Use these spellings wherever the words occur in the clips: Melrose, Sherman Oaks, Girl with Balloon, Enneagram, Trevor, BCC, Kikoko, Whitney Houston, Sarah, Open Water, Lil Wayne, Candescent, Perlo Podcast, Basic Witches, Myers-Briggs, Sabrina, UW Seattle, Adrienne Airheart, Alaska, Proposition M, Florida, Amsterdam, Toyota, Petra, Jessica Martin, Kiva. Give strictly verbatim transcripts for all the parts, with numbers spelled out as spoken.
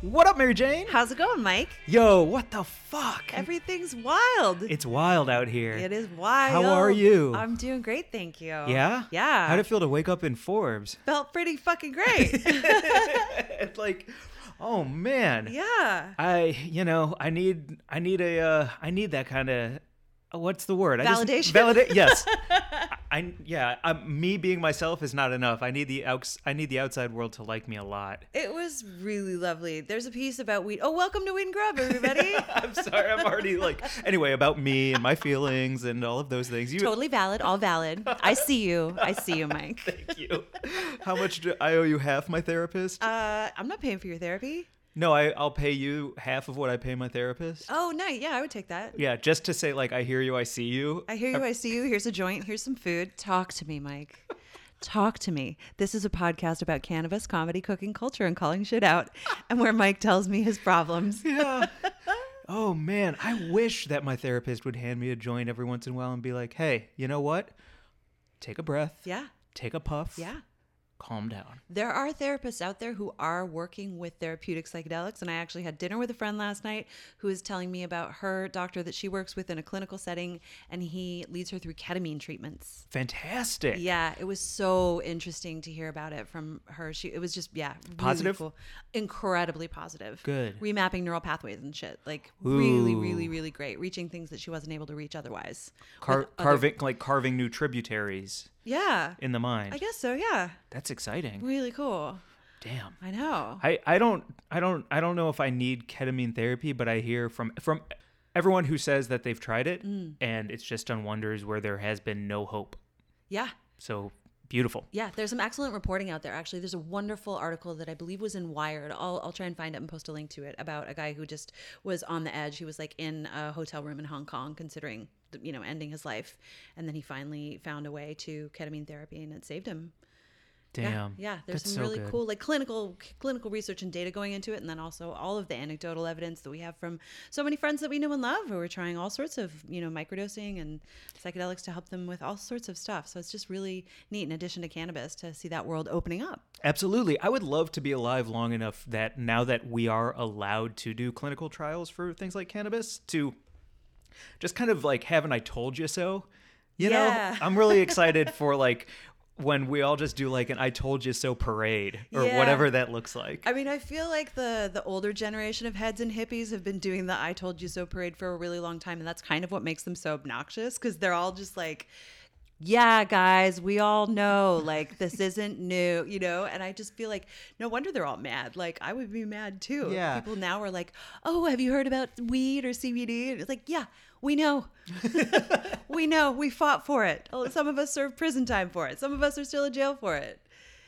What up, Mary Jane? How's it going, Mike? Yo, what the fuck? Everything's wild. It's wild out here. It is wild. How are you? I'm doing great, thank you. Yeah? Yeah. How'd it feel to wake up in Forbes? Felt pretty fucking great. It's like, oh man. Yeah. I, you know, I need, I need a, uh, I need that kind of, what's the word? Validation. I just, validate. Yes. I, I yeah. I'm, me being myself is not enough. I need the outs. I need the outside world to like me a lot. It was really lovely. There's a piece about weed. Oh, welcome to Weed and Grub, everybody. I'm sorry. I'm already like anyway about me and my feelings and all of those things. You totally valid. All valid. I see you. I see you, Mike. Thank you. How much do I owe you? Half my therapist. Uh, I'm not paying for your therapy. No, I, I'll pay you half of what I pay my therapist. Oh, nice. Yeah, I would take that. Yeah, just to say, like, I hear you, I see you. I hear you, I see you. Here's a joint. Here's some food. Talk to me, Mike. Talk to me. This is a podcast about cannabis, comedy, cooking, culture, and calling shit out, and where Mike tells me his problems. Yeah. Oh, man. I wish that my therapist would hand me a joint every once in a while and be like, hey, you know what? Take a breath. Yeah. Take a puff. Yeah. Calm down. There are therapists out there who are working with therapeutic psychedelics, and I actually had dinner with a friend last night who was telling me about her doctor that she works with in a clinical setting, and he leads her through ketamine treatments. Fantastic. Yeah, it was so interesting to hear about it from her. She it was just yeah, positive, really cool. Incredibly positive. Good. Remapping neural pathways and shit. Like Ooh. really, really, really great. Reaching things that she wasn't able to reach otherwise. Car- carving other- like carving new tributaries. Yeah. In the mind. I guess so, yeah. That's exciting. Really cool. Damn. I know. I, I don't I don't I don't know if I need ketamine therapy, but I hear from from everyone who says that they've tried it mm. and it's just done wonders where there has been no hope. Yeah. So beautiful. Yeah, there's some excellent reporting out there. Actually, there's a wonderful article that I believe was in Wired. I'll I'll try and find it and post a link to it about a guy who just was on the edge. He was like in a hotel room in Hong Kong considering, you know, ending his life, and then he finally found a way to ketamine therapy, and it saved him. Damn. Yeah, yeah. There's That's some really so cool, like clinical clinical research and data going into it, and then also all of the anecdotal evidence that we have from so many friends that we know and love who are trying all sorts of, you know, microdosing and psychedelics to help them with all sorts of stuff. So it's just really neat, in addition to cannabis, to see that world opening up. Absolutely. I would love to be alive long enough that now that we are allowed to do clinical trials for things like cannabis to just kind of like, haven't I told you so? You yeah. know, I'm really excited for like when we all just do like an I told you so parade or yeah. whatever that looks like. I mean, I feel like the the older generation of heads and hippies have been doing the I told you so parade for a really long time. And that's kind of what makes them so obnoxious, because they're all just like, yeah, guys, we all know, like, this isn't new, you know? And I just feel like, no wonder they're all mad. Like, I would be mad, too. Yeah. People now are like, oh, have you heard about weed or C B D? And it's like, yeah, we know. We know. We fought for it. Some of us served prison time for it. Some of us are still in jail for it.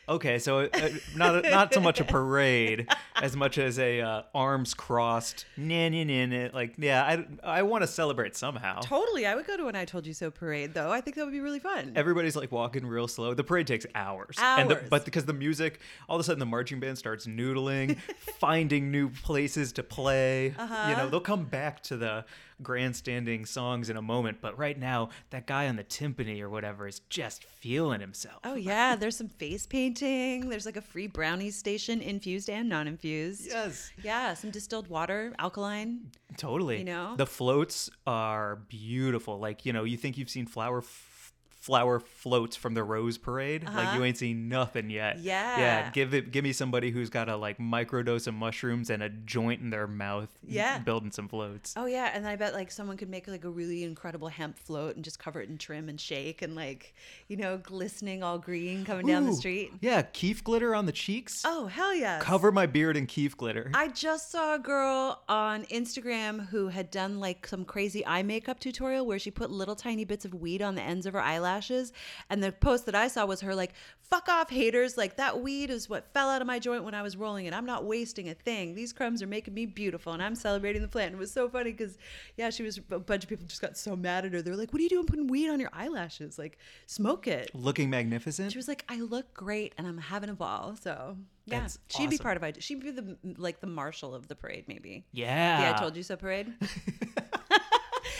Okay, so uh, not not so much a parade as much as a uh, arms crossed, nah, nah, nah, nah, like, yeah, I, I want to celebrate somehow. Totally. I would go to an I Told You So parade, though. I think that would be really fun. Everybody's, like, walking real slow. The parade takes hours. Hours. And the, but because the music, all of a sudden the marching band starts noodling, finding new places to play. Uh-huh. You know, they'll come back to the grandstanding songs in a moment, but right now that guy on the timpani or whatever is just feeling himself. Oh yeah, there's some face painting, there's like a free brownie station, infused and non-infused. Yes. Yeah, some distilled water, alkaline. Totally. You know, the floats are beautiful. Like, you know, you think you've seen flower f- flower floats from the Rose Parade. Uh-huh. Like, you ain't seen nothing yet. Yeah. Yeah, give it give me somebody who's got a like microdose of mushrooms and a joint in their mouth. Yeah, building some floats. Oh yeah. And I bet like someone could make like a really incredible hemp float and just cover it in trim and shake and like, you know, glistening all green coming Ooh, down the street. Yeah, keef glitter on the cheeks. Oh hell yeah. Cover my beard in keef glitter. I just saw a girl on Instagram who had done like some crazy eye makeup tutorial where she put little tiny bits of weed on the ends of her eyelashes lashes. And the post that I saw was her like, fuck off haters, like that weed is what fell out of my joint when I was rolling it. I'm not wasting a thing. These crumbs are making me beautiful and I'm celebrating the plant. It was so funny because, yeah, she was, a bunch of people just got so mad at her. They were like, what are you doing putting weed on your eyelashes? Like, smoke it. Looking magnificent. She was like, I look great and I'm having a ball. So, yeah, that's she'd awesome. Be part of it. She'd be the like the marshal of the parade, maybe. Yeah. Yeah, I told you so parade.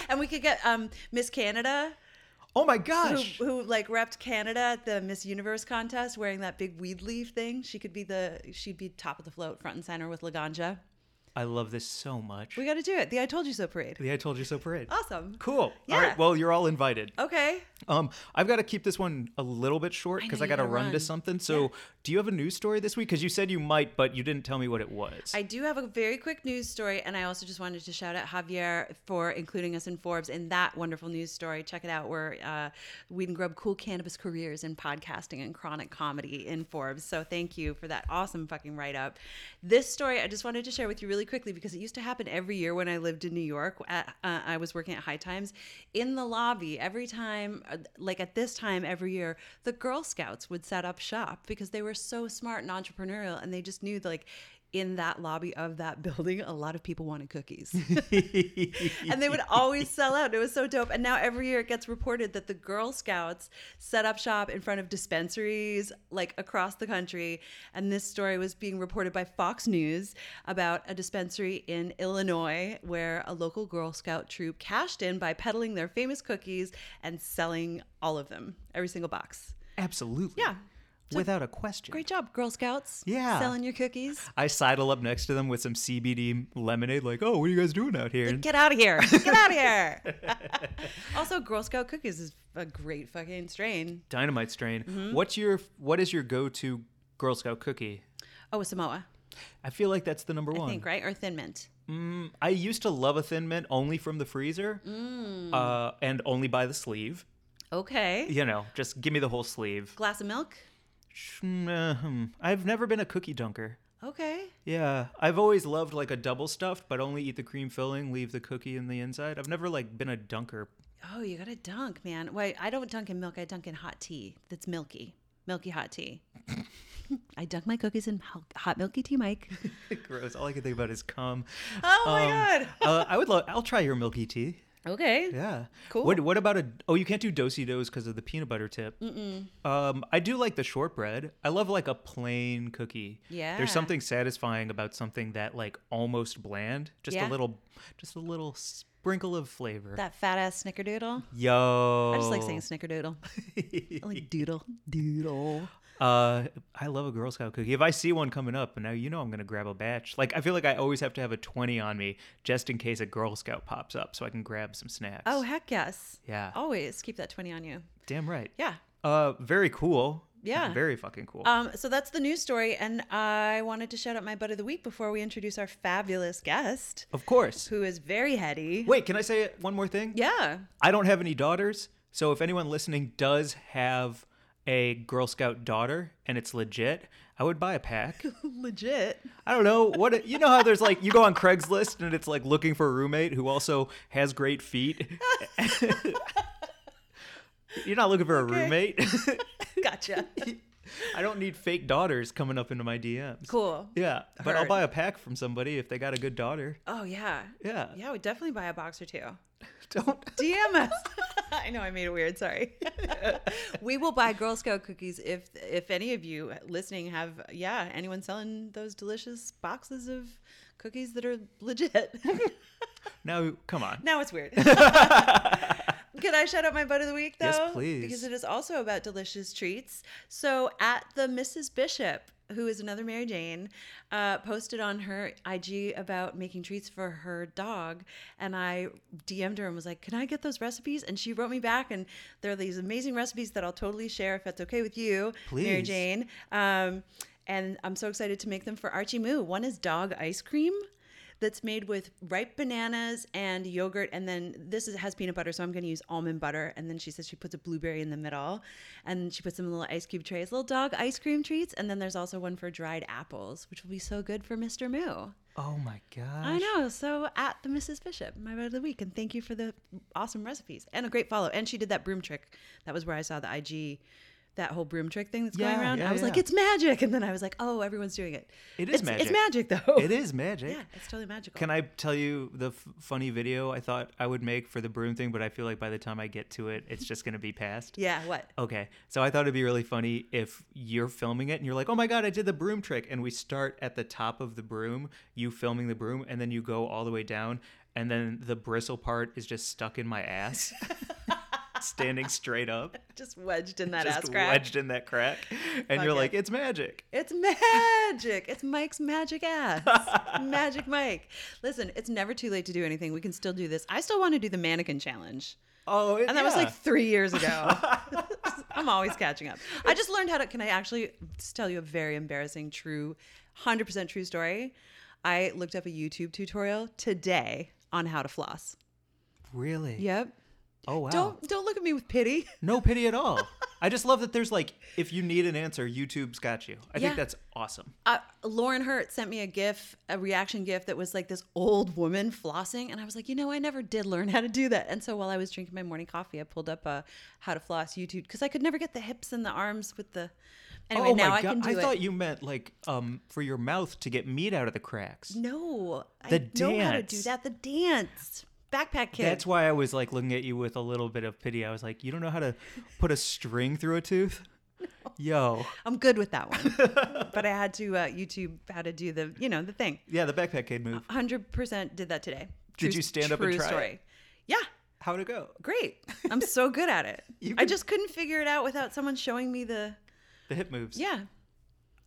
And we could get um, Miss Canada. Oh my gosh! Who, who like repped Canada at the Miss Universe contest, wearing that big weed leaf thing? She could be the she'd be top of the float, front and center with La Ganja. I love this so much. We got to do it. The I Told You So Parade. The I Told You So Parade. Awesome. Cool. Yeah. All right. Well, you're all invited. Okay. Um, I've got to keep this one a little bit short because I, I got to run, run to something. So yeah. Do you have a news story this week? Because you said you might, but you didn't tell me what it was. I do have a very quick news story. And I also just wanted to shout out Javier for including us in Forbes in that wonderful news story. Check it out. We're uh, Weed and Grub Cool Cannabis Careers in Podcasting and Chronic Comedy in Forbes. So thank you for that awesome fucking write-up. This story I just wanted to share with you really quickly because it used to happen every year when I lived in New York. At, uh, I was working at High Times. In the lobby, every time, like at this time every year, the Girl Scouts would set up shop because they were so smart and entrepreneurial, and they just knew that, like, in that lobby of that building, a lot of people wanted cookies. And they would always sell out. It was so dope. And now every year it gets reported that the Girl Scouts set up shop in front of dispensaries like across the country. And this story was being reported by Fox News about a dispensary in Illinois where a local Girl Scout troop cashed in by peddling their famous cookies and selling all of them, every single box. Absolutely. Yeah. So, without a question. Great job, Girl Scouts. Yeah. Selling your cookies. I sidle up next to them with some C B D lemonade, like, oh, what are you guys doing out here? Get out of here. Get out of here. Also, Girl Scout cookies is a great fucking strain. Dynamite strain. Mm-hmm. What's your, what is your go-to Girl Scout cookie? Oh, a Samoa. I feel like that's the number one. I think, right? Or Thin Mint. Mm, I used to love a Thin Mint only from the freezer mm. uh, and only by the sleeve. Okay. You know, just give me the whole sleeve. Glass of milk? I've never been a cookie dunker. Okay. Yeah. I've always loved like a double stuffed, but only eat the cream filling, leave the cookie in the inside. I've never like been a dunker. Oh, you got to dunk, man. Wait, I don't dunk in milk. I dunk in hot tea. That's milky. Milky hot tea. I dunk my cookies in hot milky tea, Mike. Gross. All I can think about is cum. Oh, um, my God. uh, I would love, I'll try your milky tea. Okay. Yeah. Cool. What, what about a... Oh, you can't do do-si-dos because of the peanut butter tip. Mm-mm. Um, I do like the shortbread. I love like a plain cookie. Yeah. There's something satisfying about something that like almost bland. Just yeah. a little... Just a little... sprinkle of flavor. That fat ass snickerdoodle. Yo. I just like saying snickerdoodle. I like doodle. Doodle. Uh, I love a Girl Scout cookie. If I see one coming up, now you know I'm going to grab a batch. Like, I feel like I always have to have a twenty on me just in case a Girl Scout pops up so I can grab some snacks. Oh, heck yes. Yeah. Always keep that twenty on you. Damn right. Yeah. Uh, very cool. Yeah. Very fucking cool. Um, so that's the news story. And I wanted to shout out my butt of the week before we introduce our fabulous guest. Of course. Who is very heady. Wait, can I say one more thing? Yeah. I don't have any daughters. So if anyone listening does have a Girl Scout daughter and it's legit, I would buy a pack. Legit? I don't know. What a, you know how there's like, you go on Craigslist and it's like looking for a roommate who also has great feet. You're not looking for a okay. roommate. Gotcha. I don't need fake daughters coming up into my D Ms. Cool. Yeah. But Heard. I'll buy a pack from somebody if they got a good daughter. Oh, yeah. Yeah. Yeah, I would definitely buy a box or two. Don't. D M us. I know I made it weird. Sorry. We will buy Girl Scout cookies if if any of you listening have, yeah, anyone selling those delicious boxes of cookies that are legit. Now, come on. Now it's weird. Can I shout out my butt of the week, though? Yes, please. Because it is also about delicious treats. So at the Missus Bishop, who is another Mary Jane, uh, posted on her I G about making treats for her dog. And I D M'd her and was like, can I get those recipes? And she wrote me back. And there are these amazing recipes that I'll totally share if that's okay with you, please. Mary Jane. Um, and I'm so excited to make them for Archie Moo. One is dog ice cream. That's made with ripe bananas and yogurt. And then this is, has peanut butter, so I'm going to use almond butter. And then she says she puts a blueberry in the middle. And she puts them in little ice cube trays, little dog ice cream treats. And then there's also one for dried apples, which will be so good for Mister Moo. Oh my gosh. I know. So at the Missus Bishop, my vote of the week. And thank you for the awesome recipes and a great follow. And she did that broom trick. That was where I saw the I G, that whole broom trick thing that's yeah, going around. Yeah, I was yeah. like, it's magic. And then I was like, oh, everyone's doing it. It is it's, magic. It's magic though. It is magic. Yeah, it's totally magical. Can I tell you the f- funny video I thought I would make for the broom thing, but I feel like by the time I get to it, it's just going to be past. Yeah, what? Okay. So I thought it'd be really funny if you're filming it and you're like, oh my God, I did the broom trick. And we start at the top of the broom, you filming the broom, and then you go all the way down. And then the bristle part is just stuck in my ass. Standing straight up, just wedged in that just ass crack, wedged in that crack, and okay. you're like, "It's magic! It's magic! It's Mike's magic ass, Magic Mike." Listen, it's never too late to do anything. We can still do this. I still want to do the mannequin challenge. Oh, it, and that yeah. was like three years ago. I'm always catching up. I just learned how to. Can I actually tell you a very embarrassing, true, one hundred percent true story? I looked up a YouTube tutorial today on how to floss. Really? Yep. Oh wow! Don't don't look at me with pity. No pity at all. I just love that there's like, if you need an answer, YouTube's got you. I yeah. think that's awesome. Uh, Lauren Hurt sent me a GIF, a reaction GIF that was like this old woman flossing, and I was like, you know, I never did learn how to do that. And so while I was drinking my morning coffee, I pulled up a how to floss YouTube because I could never get the hips and the arms with the. Anyway, oh now my God. I can do I it. I thought you meant like um, for your mouth to get meat out of the cracks. No, the I dance. know how to do that. The dance. Backpack kid. That's why I was like looking at you with a little bit of pity. I was like, you don't know how to put a string through a tooth? No. Yo. I'm good with that one. But I had to uh, YouTube how to do the, you know, the thing. Yeah, the backpack kid move. one hundred percent did that today. True, did you stand up and try story. It? Yeah. How'd it go? Great. I'm so good at it. Can... I just couldn't figure it out without someone showing me the... The hip moves. Yeah.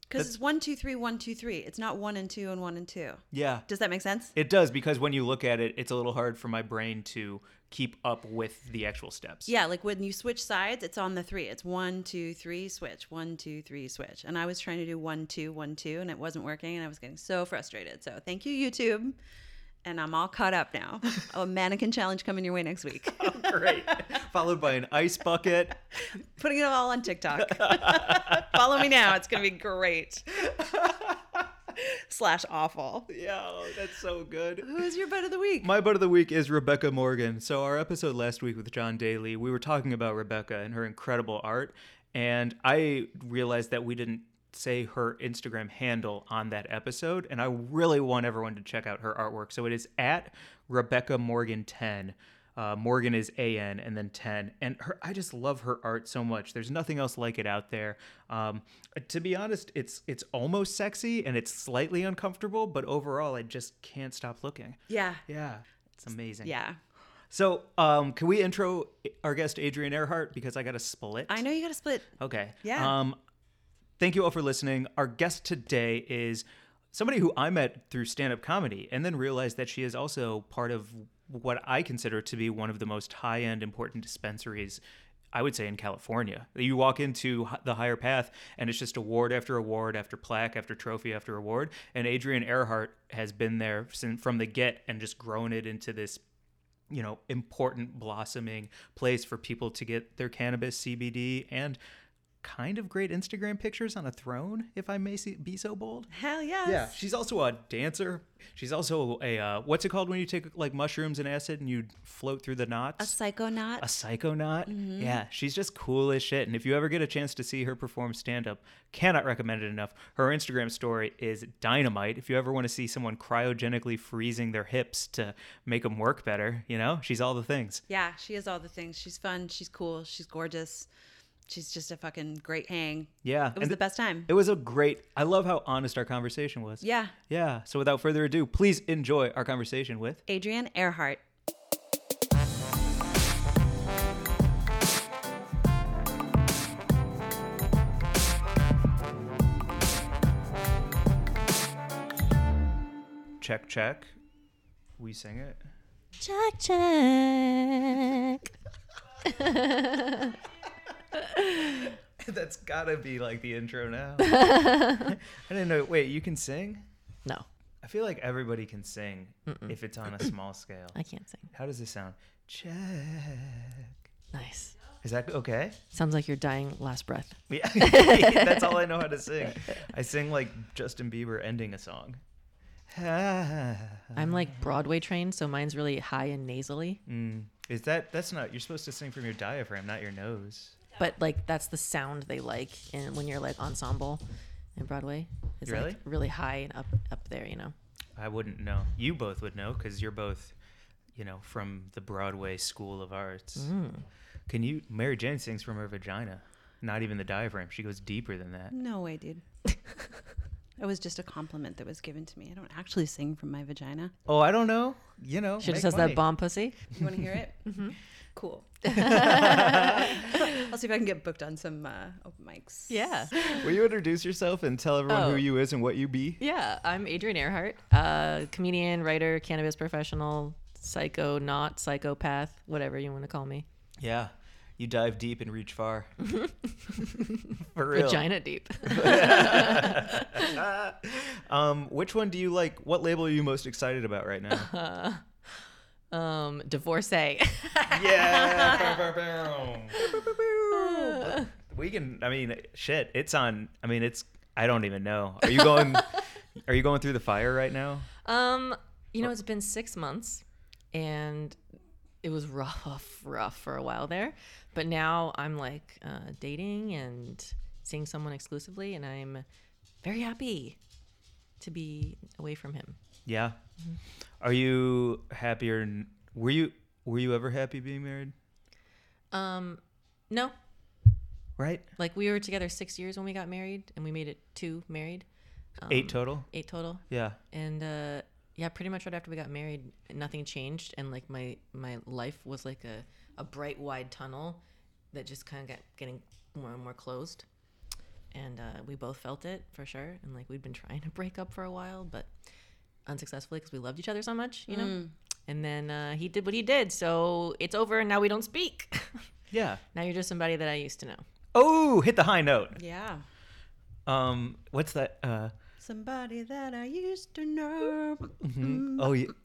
Because it's one, two, three, one, two, three. It's not one and two and one and two. Yeah. Does that make sense? It does, because when you look at it, it's a little hard for my brain to keep up with the actual steps. Yeah, like when you switch sides, it's on the three. It's one, two, three, switch. One, two, three, switch. And I was trying to do one, two, one, two, and it wasn't working, and I was getting so frustrated. So thank you, YouTube. And I'm all caught up now. A mannequin challenge coming your way next week. Oh, great. Followed by an ice bucket. Putting it all on TikTok. Follow me now. It's going to be great. Slash awful. Yeah, that's so good. Who's your butt of the week? My butt of the week is Rebecca Morgan. So our episode last week with John Daly, we were talking about Rebecca and her incredible art. And I realized that we didn't say her Instagram handle on that episode, and I really want everyone to check out her artwork. So it is at Rebecca Morgan ten. Uh, Morgan is A N and then ten. And her, I just love her art so much. There's nothing else like it out there. Um, to be honest, it's it's almost sexy and it's slightly uncomfortable, but overall, I just can't stop looking. Yeah, yeah, it's amazing. Yeah. So um, can we intro our guest Adrienne Airheart, because I got a split. I know you got a split. Okay. Yeah. Um, Thank you all for listening. Our guest today is somebody who I met through stand-up comedy and then realized that she is also part of what I consider to be one of the most high-end important dispensaries, I would say, in California. You walk into the Higher Path and it's just award after award after plaque after trophy after award. And Adrienne Airheart has been there from the get and just grown it into this, you know, important blossoming place for people to get their cannabis, C B D, and kind of great Instagram pictures on a throne, if I may be so bold. Hell yes. Yeah. She's also a dancer. She's also a, uh, what's it called when you take like mushrooms and acid and you float through the knots? A psychonaut. A psychonaut. Mm-hmm. Yeah. She's just cool as shit. And if you ever get a chance to see her perform stand-up, cannot recommend it enough. Her Instagram story is dynamite. If you ever want to see someone cryogenically freezing their hips to make them work better, you know, she's all the things. Yeah, she is all the things. She's fun. She's cool. She's gorgeous. She's just a fucking great hang. Yeah. It was the best time. It was a great, I love how honest our conversation was. Yeah. Yeah. So without further ado, please enjoy our conversation with Adrienne Airheart. Check, check. We sing it. Check, check. That's gotta be like the intro now. I didn't know. Wait, you can sing? No. I feel like everybody can sing. Mm-mm. If it's on a small scale. I can't sing. How does this sound? Check. Nice. Is that okay? Sounds like your dying last breath. Yeah. That's all I know how to sing. I sing like Justin Bieber ending a song. I'm like Broadway trained, so mine's really high and nasally. Mm. Is that, that's not, you're supposed to sing from your diaphragm, not your nose. But like, that's the sound they like in, when you're like ensemble in Broadway. It's really? Like really high and up, up there, you know. I wouldn't know. You both would know because you're both, you know, from the Broadway School of Arts. Mm. Can you, Mary Jane sings from her vagina, not even the diaphragm. She goes deeper than that. No way, dude. It was just a compliment that was given to me. I don't actually sing from my vagina. Oh, I don't know. You know, she just has money. That bomb pussy. You want to hear it? Mm-hmm. Cool. I'll see if I can get booked on some uh, open mics. Yeah. Will you introduce yourself and tell everyone oh. who you is and what you be? Yeah, I'm Adrienne Airheart, uh, comedian, writer, cannabis professional, psychonaut, psychopath, whatever you want to call me. Yeah. You dive deep and reach far. For real. Vagina deep. um, which one do you like? What label are you most excited about right now? Uh, um, divorcee. Yeah. uh, we can, I mean, shit, it's on, I mean, it's, I don't even know. Are you going, are you going through the fire right now? Um, you know, it's been six months and it was rough, rough for a while there. But now I'm like uh, dating and seeing someone exclusively, and I'm very happy to be away from him. Yeah. Mm-hmm. Are you happier? Were you were you ever happy being married? Um, no. Right? Like we were together six years when we got married, and we made it two married. Um, eight total? Eight total. Yeah. And uh, yeah, pretty much right after we got married, nothing changed, and like my my life was like a. a bright wide tunnel that just kind of got getting more and more closed, and uh we both felt it for sure, and like we'd been trying to break up for a while but unsuccessfully because we loved each other so much, you know. Mm. And then uh he did what he did, so it's over, and now we don't speak. Yeah. Now you're just somebody that I used to know. Oh, hit the high note. Yeah. Um what's that? uh Somebody that I used to know. Mm-hmm. Oh, yeah.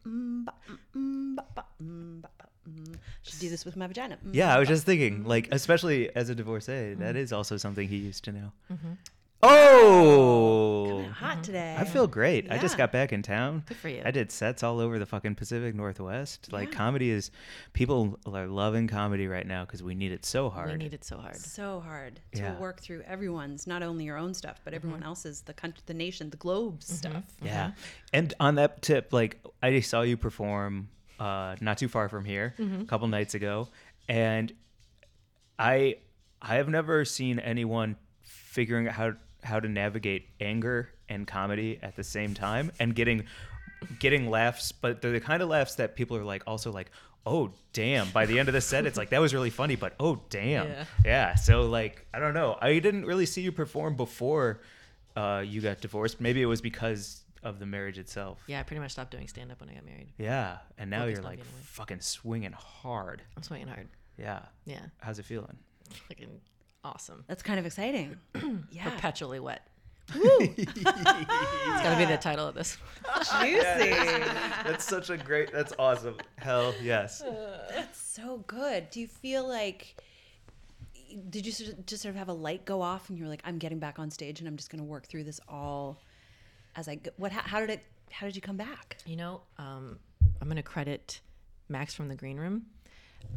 Should do this with my vagina. Yeah, I was just thinking, like, especially as a divorcee, that is also something he used to know. Mm-hmm. Oh! Coming out hot today. I feel great. Yeah. I just got back in town. Good for you. I did sets all over the fucking Pacific Northwest. Like, yeah. Comedy is, people are loving comedy right now because we need it so hard. We need it so hard. So hard to yeah. work through everyone's, not only your own stuff, but everyone mm-hmm. else's, the country, the nation, the globe mm-hmm. stuff. Yeah. Mm-hmm. And on that tip, like, I saw you perform uh, not too far from here mm-hmm. a couple nights ago. And I, I have never seen anyone figuring out how how to navigate anger and comedy at the same time and getting getting laughs, but they're the kind of laughs that people are like also like, oh damn, by the end of the set it's like that was really funny, but oh damn. Yeah. Yeah. So like I don't know. I didn't really see you perform before uh you got divorced. Maybe it was because of the marriage itself. Yeah, I pretty much stopped doing stand up when I got married. Yeah. And now well, you're like fucking swinging hard. I'm swinging hard. Yeah. Yeah. How's it feeling? Fucking awesome. That's kind of exciting. Yeah. Perpetually wet. Woo. It's gotta be the title of this. Juicy. Yes. That's such a great, that's awesome. Hell yes. Uh, that's so good. Do you feel like, did you sort of, just sort of have a light go off and you were like, I'm getting back on stage and I'm just gonna work through this all as I go? What, how, how did it, how did you come back? You know, um, I'm gonna credit Max from the Green Room.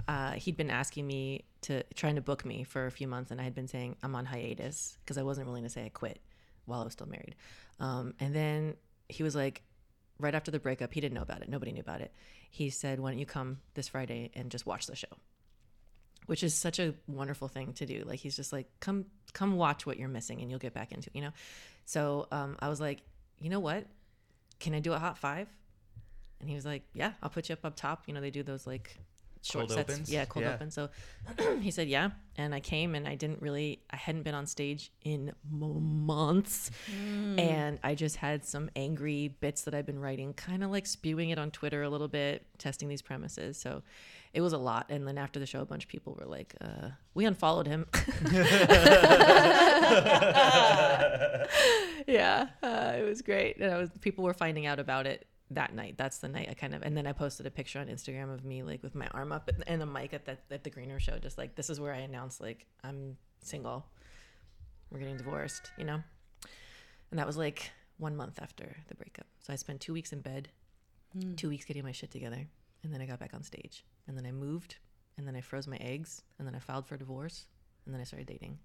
Uh, he'd been asking me to trying to book me for a few months, and I had been saying I'm on hiatus because I wasn't willing to say I quit while I was still married. Um, and then he was like, right after the breakup, he didn't know about it. Nobody knew about it. He said, "Why don't you come this Friday and just watch the show?" Which is such a wonderful thing to do. Like he's just like, "Come, come watch what you're missing, and you'll get back into it," you know. So um, I was like, "You know what? Can I do a hot five?" And he was like, "Yeah, I'll put you up up top." You know, they do those like. Short cold sets. Opens. Yeah, cold yeah. open. So he said, yeah. And I came and I didn't really, I hadn't been on stage in months. Mm. And I just had some angry bits that I've been writing, kind of like spewing it on Twitter a little bit, testing these premises. So it was a lot. And then after the show, a bunch of people were like, uh, we unfollowed him. Yeah, uh, it was great. And I was, people were finding out about it. That night, that's the night I kind of, and then I posted a picture on Instagram of me like with my arm up and a mic at the, at the Green Room show, just like, this is where I announced like, I'm single, we're getting divorced, you know? And that was like one month after the breakup. So I spent two weeks in bed, mm. two weeks getting my shit together, and then I got back on stage. And then I moved, and then I froze my eggs, and then I filed for divorce, and then I started dating.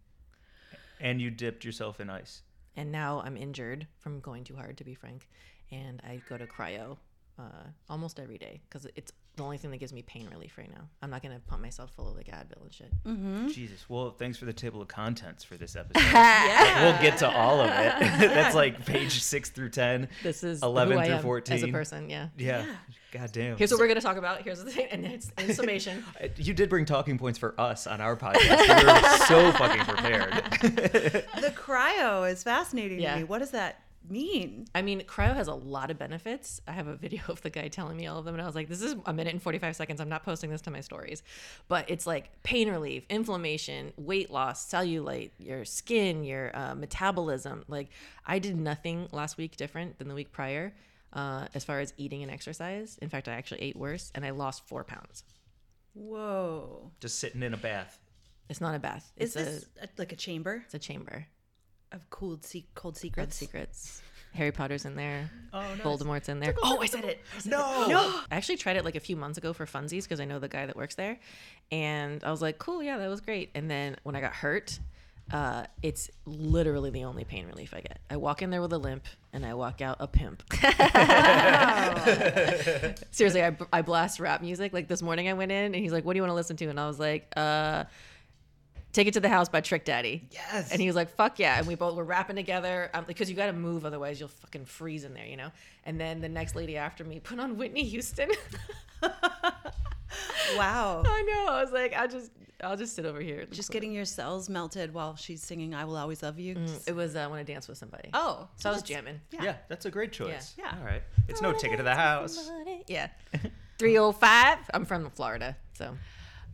And you dipped yourself in ice. And now I'm injured from going too hard, to be frank. And I go to cryo uh, almost every day because it's the only thing that gives me pain relief right now. I'm not going to pump myself full of like Advil and shit. Mm-hmm. Jesus. Well, thanks for the table of contents for this episode. Yeah. We'll get to all of it. That's like page six through ten. This is eleven through fourteen. As a person, yeah. Yeah. yeah. God damn. Here's what we're going to talk about. Here's the thing. And it's in summation. You did bring talking points for us on our podcast. We were so fucking prepared. The cryo is fascinating yeah. to me. What does that mean? I mean, cryo has a lot of benefits. I have a video of the guy telling me all of them, and I was like, this is a minute and forty-five seconds. I'm not posting this to my stories. But it's like pain relief, inflammation, weight loss, cellulite, your skin, your uh, metabolism. Like, I did nothing last week different than the week prior uh, as far as eating and exercise. In fact, I actually ate worse, and I lost four pounds. Whoa. Just sitting in a bath. It's not a bath. Is it's this a, a, like a chamber? It's a chamber. Of cold, se- cold secrets. Cold secrets. Harry Potter's in there. Oh, no. Voldemort's in there. Oh, I said it. I said no. It. No. I actually tried it like a few months ago for funsies because I know the guy that works there. And I was like, cool, yeah, that was great. And then when I got hurt, uh, it's literally the only pain relief I get. I walk in there with a limp and I walk out a pimp. Seriously, I, I blast rap music. Like this morning I went in and he's like, what do you want to listen to? And I was like, uh... Take It to the House by Trick Daddy. Yes. And he was like, fuck yeah. And we both were rapping together um, because you got to move. Otherwise, you'll fucking freeze in there, you know? And then the next lady after me put on Whitney Houston. Wow. I know. I was like, I'll just I'll just sit over here. Just getting your cells melted while she's singing I Will Always Love You. Mm, it was uh, When I Dance With Somebody. Oh. So, so I was jamming. Yeah. yeah. That's a great choice. Yeah. yeah. All right. It's no Ticket to the House. Yeah. three oh five. I'm from Florida. So.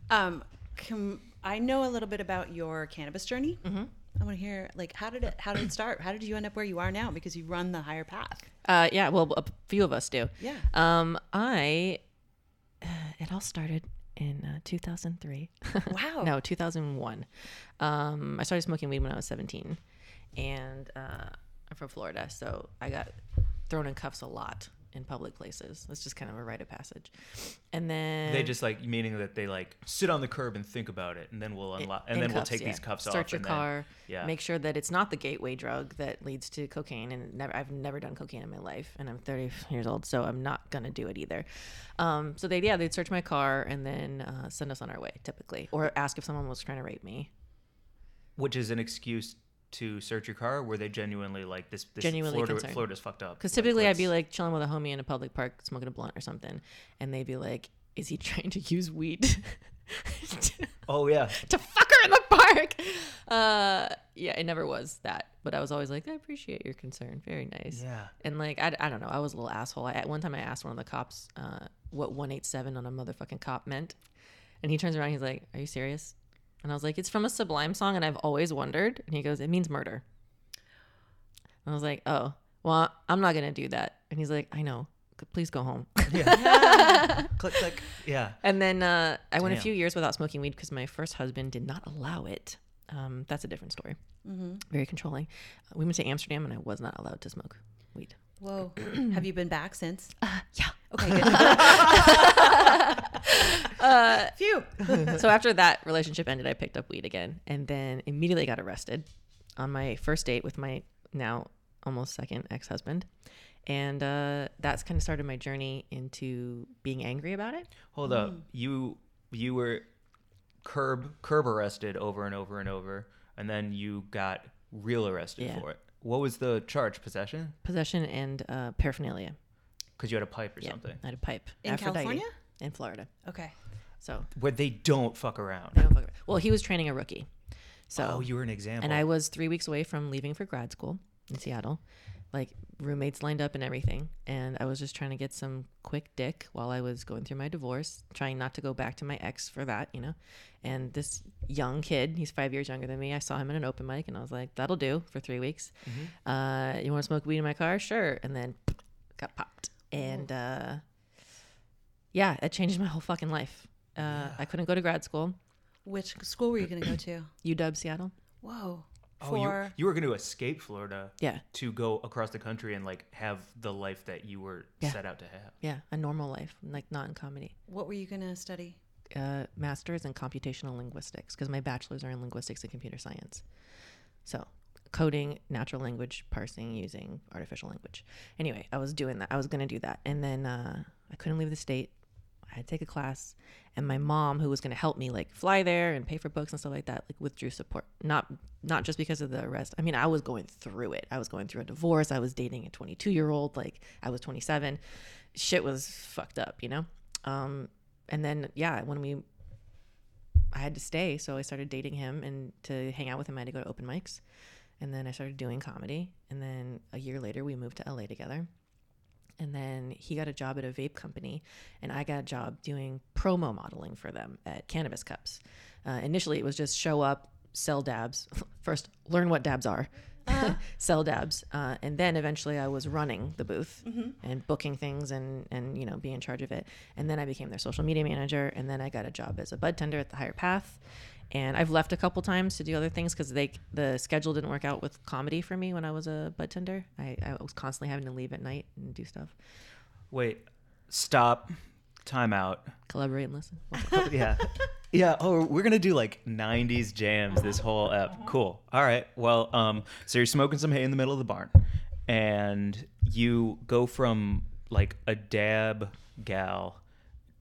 Um. Com- I know a little bit about your cannabis journey. Mm-hmm. I want to hear, like, how did it how did it start? How did you end up where you are now? Because you run the Higher Path. Uh, yeah, well, a few of us do. Yeah. Um, I uh, it all started in uh, two thousand three. Wow. No, two thousand one. Um, I started smoking weed when I was seventeen, and uh, I'm from Florida, so I got thrown in cuffs a lot in public places. That's just kind of a rite of passage. And then they just like, meaning that they like sit on the curb and think about it, and then we'll unlock, and then cuffs, we'll take yeah. these cuffs Search off. Search your and car. Then, yeah. Make sure that it's not the gateway drug that leads to cocaine. And never, I've never done cocaine in my life, and I'm thirty years old, so I'm not gonna do it either. Um, so they, yeah, they'd search my car and then uh, send us on our way, typically, or ask if someone was trying to rape me. Which is an excuse to search your car? Were they genuinely like, this, this genuinely Florida, Florida's fucked up? Because typically like, I'd be like chilling with a homie in a public park, smoking a blunt or something. And they'd be like, is he trying to use weed? to, oh yeah. To fuck her in the park. Uh, yeah, it never was that. But I was always like, I appreciate your concern. Very nice. Yeah. And like, I, I don't know. I was a little asshole. I, at one time I asked one of the cops uh, what one eighty-seven on a motherfucking cop meant. And he turns around and he's like, are you serious? And I was like, it's from a Sublime song, and I've always wondered. And he goes, it means murder. And I was like, oh, well, I'm not going to do that. And he's like, I know. Please go home. Yeah. Click, click. Yeah. And then uh, I Damn. went a few years without smoking weed because my first husband did not allow it. Um, that's a different story. Mm-hmm. Very controlling. Uh, we went to Amsterdam, and I was not allowed to smoke weed. Whoa. Have you been back since? Uh, yeah. Okay, good. uh, Phew. So after that relationship ended, I picked up weed again, and then immediately got arrested on my first date with my now almost second ex-husband. And uh, that's kind of started my journey into being angry about it. Hold mm. up. You you were curb, curb arrested over and over and over, and then you got real arrested yeah. for it. What was the charge? Possession? Possession and uh, paraphernalia. Because you had a pipe or yeah, something. I had a pipe. In Aphrodite, California? In Florida. Okay. So where they don't fuck around. They don't fuck around. Well, he was training a rookie. So, oh, you were an example. And I was three weeks away from leaving for grad school in Seattle. Like, roommates lined up and everything. And I was just trying to get some quick dick while I was going through my divorce, trying not to go back to my ex for that, you know. And this young kid, he's five years younger than me. I saw him in an open mic, and I was like, that'll do for three weeks. Mm-hmm. Uh, you want to smoke weed in my car? Sure. And then got popped. And uh, yeah, it changed my whole fucking life. Uh, yeah. I couldn't go to grad school. Which school were you going to go to? U W Seattle. Whoa. for... Oh, you, you were going to escape Florida yeah. to go across the country and, like, have the life that you were yeah. set out to have. Yeah, a normal life, like, not in comedy. What were you going to study? Uh, master's in computational linguistics, because my bachelor's are in linguistics and computer science. So... coding, natural language parsing using artificial language. Anyway, I was doing that. I was going to do that. And then uh, I couldn't leave the state. I had to take a class. And my mom, who was going to help me, like, fly there and pay for books and stuff like that, like, withdrew support. Not not just because of the arrest. I mean, I was going through it. I was going through a divorce. I was dating a twenty-two-year-old. Like, I was twenty-seven. Shit was fucked up, you know? Um, and then, yeah, when we... I had to stay, so I started dating him. And to hang out with him, I had to go to open mics. And then I started doing comedy. And then a year later, we moved to L A together. And then he got a job at a vape company. And I got a job doing promo modeling for them at Cannabis Cups. Uh, initially, it was just show up, sell dabs. First, learn what dabs are. Uh-huh. Sell dabs. Uh, and then eventually I was running the booth mm-hmm. and booking things and, and, you know, being in charge of it. And then I became their social media manager. And then I got a job as a bud tender at the Higher Path. And I've left a couple times to do other things because they the schedule didn't work out with comedy for me when I was a bud tender. I, I was constantly having to leave at night and do stuff. Wait, stop, time out. Collaborate and listen. yeah. Yeah, oh, we're going to do like nineties jams this whole ep. Cool. All right. Well, um, so you're smoking some hay in the middle of the barn. And you go from like a dab gal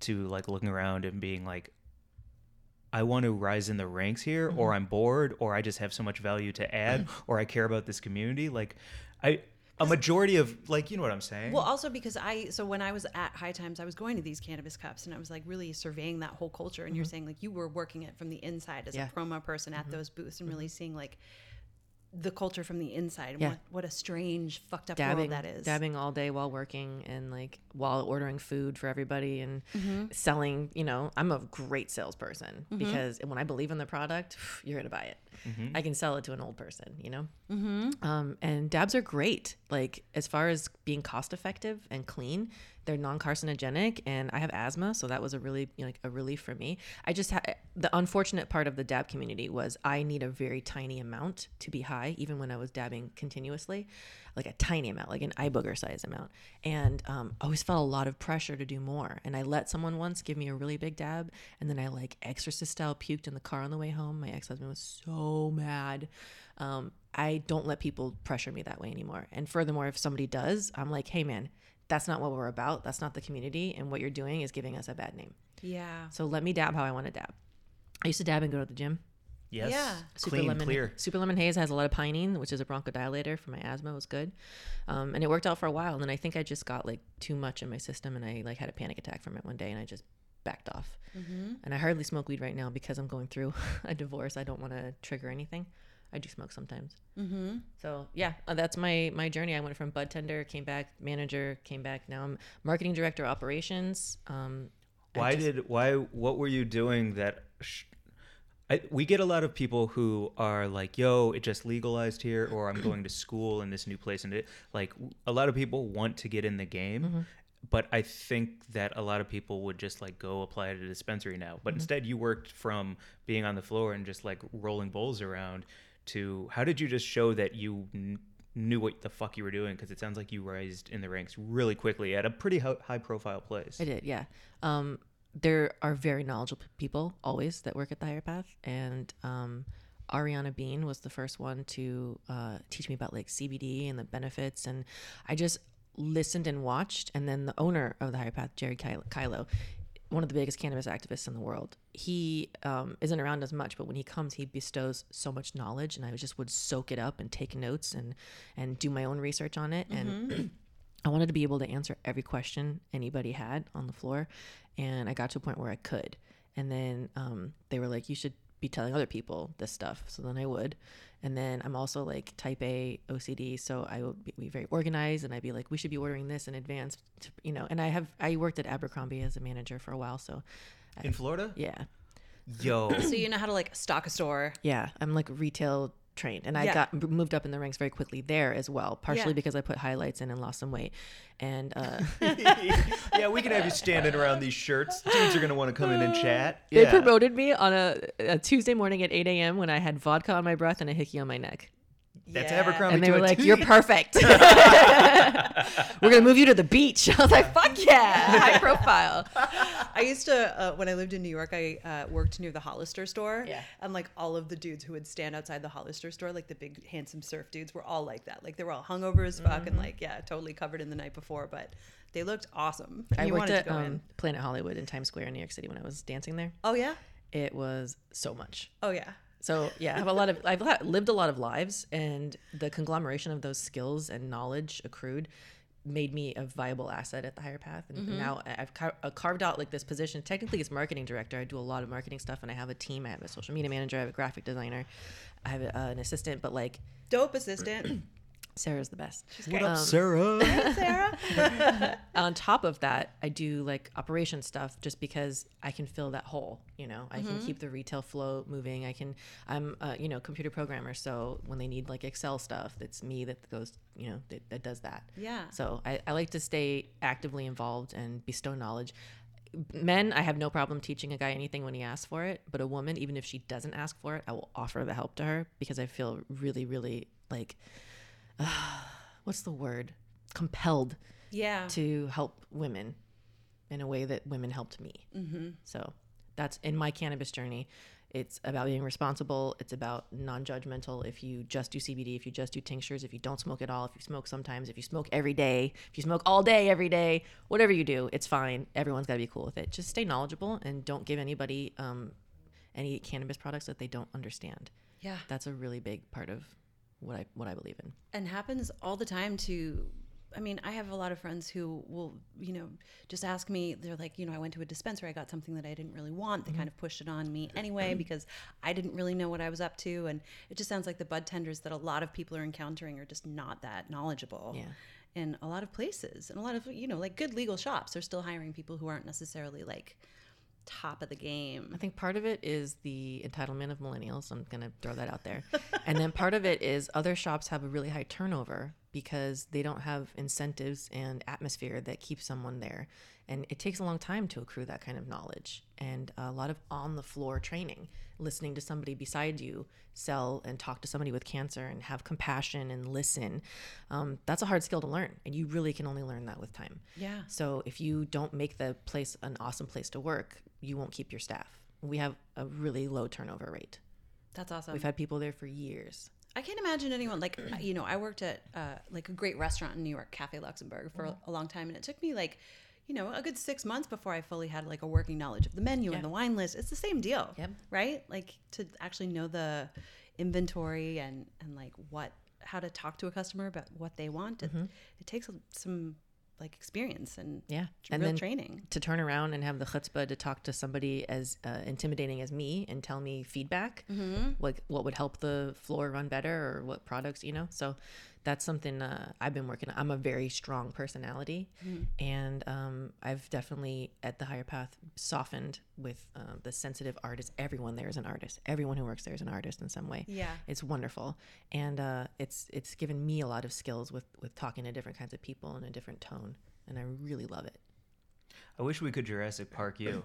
to like looking around and being like, I want to rise in the ranks here, mm-hmm. or I'm bored, or I just have so much value to add, or I care about this community. Like, I, a majority of, like, you know what I'm saying? Well, also because I, so when I was at High Times, I was going to these Cannabis Cups, and I was, like, really surveying that whole culture, and mm-hmm. you're saying, like, you were working it from the inside as yeah. a promo person at mm-hmm. those booths and mm-hmm. really seeing, like, the culture from the inside and yeah. what, what a strange fucked up dabbing, world that is. Dabbing all day while working and like while ordering food for everybody and mm-hmm. selling, you know, I'm a great salesperson mm-hmm. because when I believe in the product, you're going to buy it. Mm-hmm. I can sell it to an old person, you know? Mm-hmm. Um, and dabs are great. Like as far as being cost effective and clean, they're non-carcinogenic, and I have asthma, so that was a really, you know, like a relief for me. I just ha- the unfortunate part of the dab community was I need a very tiny amount to be high, even when I was dabbing continuously, like a tiny amount, like an eye booger size amount. And um, I always felt a lot of pressure to do more. And I let someone once give me a really big dab, and then I like exorcist style puked in the car on the way home. My ex-husband was so mad. Um, I don't let people pressure me that way anymore. And furthermore, if somebody does, I'm like, hey man, that's not what we're about. That's not the community. And what you're doing is giving us a bad name. Yeah. So let me dab how I want to dab. I used to dab and go to the gym. Yes. Yeah. Super Clean, lemon, clear. Super Lemon Haze has a lot of pinene, which is a bronchodilator for my asthma. It was good. Um, and it worked out for a while. And then I think I just got like too much in my system. And I like had a panic attack from it one day. And I just backed off. Mm-hmm. And I hardly smoke weed right now because I'm going through a divorce. I don't want to trigger anything. I do smoke sometimes. Mm-hmm. So yeah, that's my, my journey. I went from bud tender, came back, manager, came back. Now I'm marketing director, operations. Um, why just, did, why, what were you doing that? Sh- I, we get a lot of people who are like, yo, it just legalized here, or I'm going to school in this new place. And it like a lot of people want to get in the game, mm-hmm. but I think that a lot of people would just like go apply at a dispensary now, but mm-hmm. instead you worked from being on the floor and just like rolling bowls around to how did you just show that you kn- knew what the fuck you were doing? Because it sounds like you rised in the ranks really quickly at a pretty ho- high profile place. I did, yeah. Um, there are very knowledgeable people always that work at the Higher Path. And um, Ariana Bean was the first one to uh, teach me about like C B D and the benefits. And I just listened and watched. And then the owner of the Higher Path, Jerry Kylo, Kylo one of the biggest cannabis activists in the world. He um, isn't around as much, but when he comes, he bestows so much knowledge, and I just would soak it up and take notes and, and do my own research on it. Mm-hmm. And I wanted to be able to answer every question anybody had on the floor. And I got to a point where I could. And then um, they were like, you should be telling other people this stuff. So then I would. And then I'm also like type A O C D. So I would be very organized and I'd be like, we should be ordering this in advance, to, you know, and I have, I worked at Abercrombie as a manager for a while. So in I, Florida? Yeah. Yo. So you know how to like stock a store. Yeah. I'm like retail trained, and I yeah. got moved up in the ranks very quickly there as well, partially yeah. because I put highlights in and lost some weight. And uh yeah, we can have you standing around these shirts. Dudes are gonna want to come in and chat. They yeah. promoted me on a, a Tuesday morning at eight a.m. when I had vodka on my breath and a hickey on my neck. That's yeah. Abercrombie. And they were like, "You're perfect. We're gonna move you to the beach." I was like, "Fuck yeah, high profile." I used to uh, when I lived in New York, I uh, worked near the Hollister store, yeah. and like all of the dudes who would stand outside the Hollister store, like the big handsome surf dudes, were all like that. Like they were all hungover as fuck mm-hmm. and like yeah, totally covered in the night before, but they looked awesome. I you worked at to go um, in. Planet Hollywood in Times Square in New York City when I was dancing there. Oh yeah, it was so much. Oh yeah. So yeah, I have a lot of, I've lived a lot of lives, and the conglomeration of those skills and knowledge accrued made me a viable asset at the Higher Path. And mm-hmm. now I've car- carved out like this position. Technically it's marketing director. I do a lot of marketing stuff, and I have a team. I have a social media manager. I have a graphic designer. I have a, uh, an assistant, but like dope assistant. Sarah's the best. She's what great. Up, um, Sarah? Hey, Sarah. On top of that, I do like operation stuff just because I can fill that hole. You know, I mm-hmm. can keep the retail flow moving. I can, I'm, uh, you know, computer programmer. So when they need like Excel stuff, it's me that goes, you know, that, that does that. Yeah. So I, I like to stay actively involved and bestow knowledge. Men, I have no problem teaching a guy anything when he asks for it. But a woman, even if she doesn't ask for it, I will offer the help to her because I feel really, really like... what's the word? Compelled yeah. to help women in a way that women helped me. Mm-hmm. So that's in my cannabis journey. It's about being responsible. It's about non-judgmental. If you just do C B D, if you just do tinctures, if you don't smoke at all, if you smoke sometimes, if you smoke every day, if you smoke all day, every day, whatever you do, it's fine. Everyone's got to be cool with it. Just stay knowledgeable and don't give anybody um, any cannabis products that they don't understand. Yeah. That's a really big part of what I what I believe in. And happens all the time to, I mean, I have a lot of friends who will, you know, just ask me, they're like, you know, I went to a dispensary, I got something that I didn't really want. They mm-hmm. kind of pushed it on me anyway because I didn't really know what I was up to. And it just sounds like the bud tenders that a lot of people are encountering are just not that knowledgeable. Yeah. In a lot of places. And a lot of, you know, like good legal shops are still hiring people who aren't necessarily like top of the game. I think part of it is the entitlement of millennials. I'm going to throw that out there. And then part of it is other shops have a really high turnover because they don't have incentives and atmosphere that keeps someone there. And it takes a long time to accrue that kind of knowledge and a lot of on the floor training, listening to somebody beside you sell and talk to somebody with cancer and have compassion and listen. Um, that's a hard skill to learn, and you really can only learn that with time. Yeah. So if you don't make the place an awesome place to work, you won't keep your staff. We have a really low turnover rate. That's awesome. We've had people there for years. I can't imagine anyone, like, you know, I worked at uh, like a great restaurant in New York, Cafe Luxembourg, for mm-hmm. a long time. And it took me like, you know, a good six months before I fully had like a working knowledge of the menu yeah. and the wine list. It's the same deal, yep. right? Like to actually know the inventory and, and like what, how to talk to a customer about what they want. It, mm-hmm. it takes some like experience and yeah, and real then training to turn around and have the chutzpah to talk to somebody as uh, intimidating as me and tell me feedback, mm-hmm. like what would help the floor run better or what products, you know. So that's something uh, I've been working on. I'm a very strong personality, mm-hmm. and um, I've definitely at the Higher Path softened with uh, the sensitive artist. Everyone there is an artist. Everyone who works there is an artist in some way. Yeah, it's wonderful, and uh, it's it's given me a lot of skills with with talking to different kinds of people in a different tone. And I really love it. I wish we could Jurassic Park you.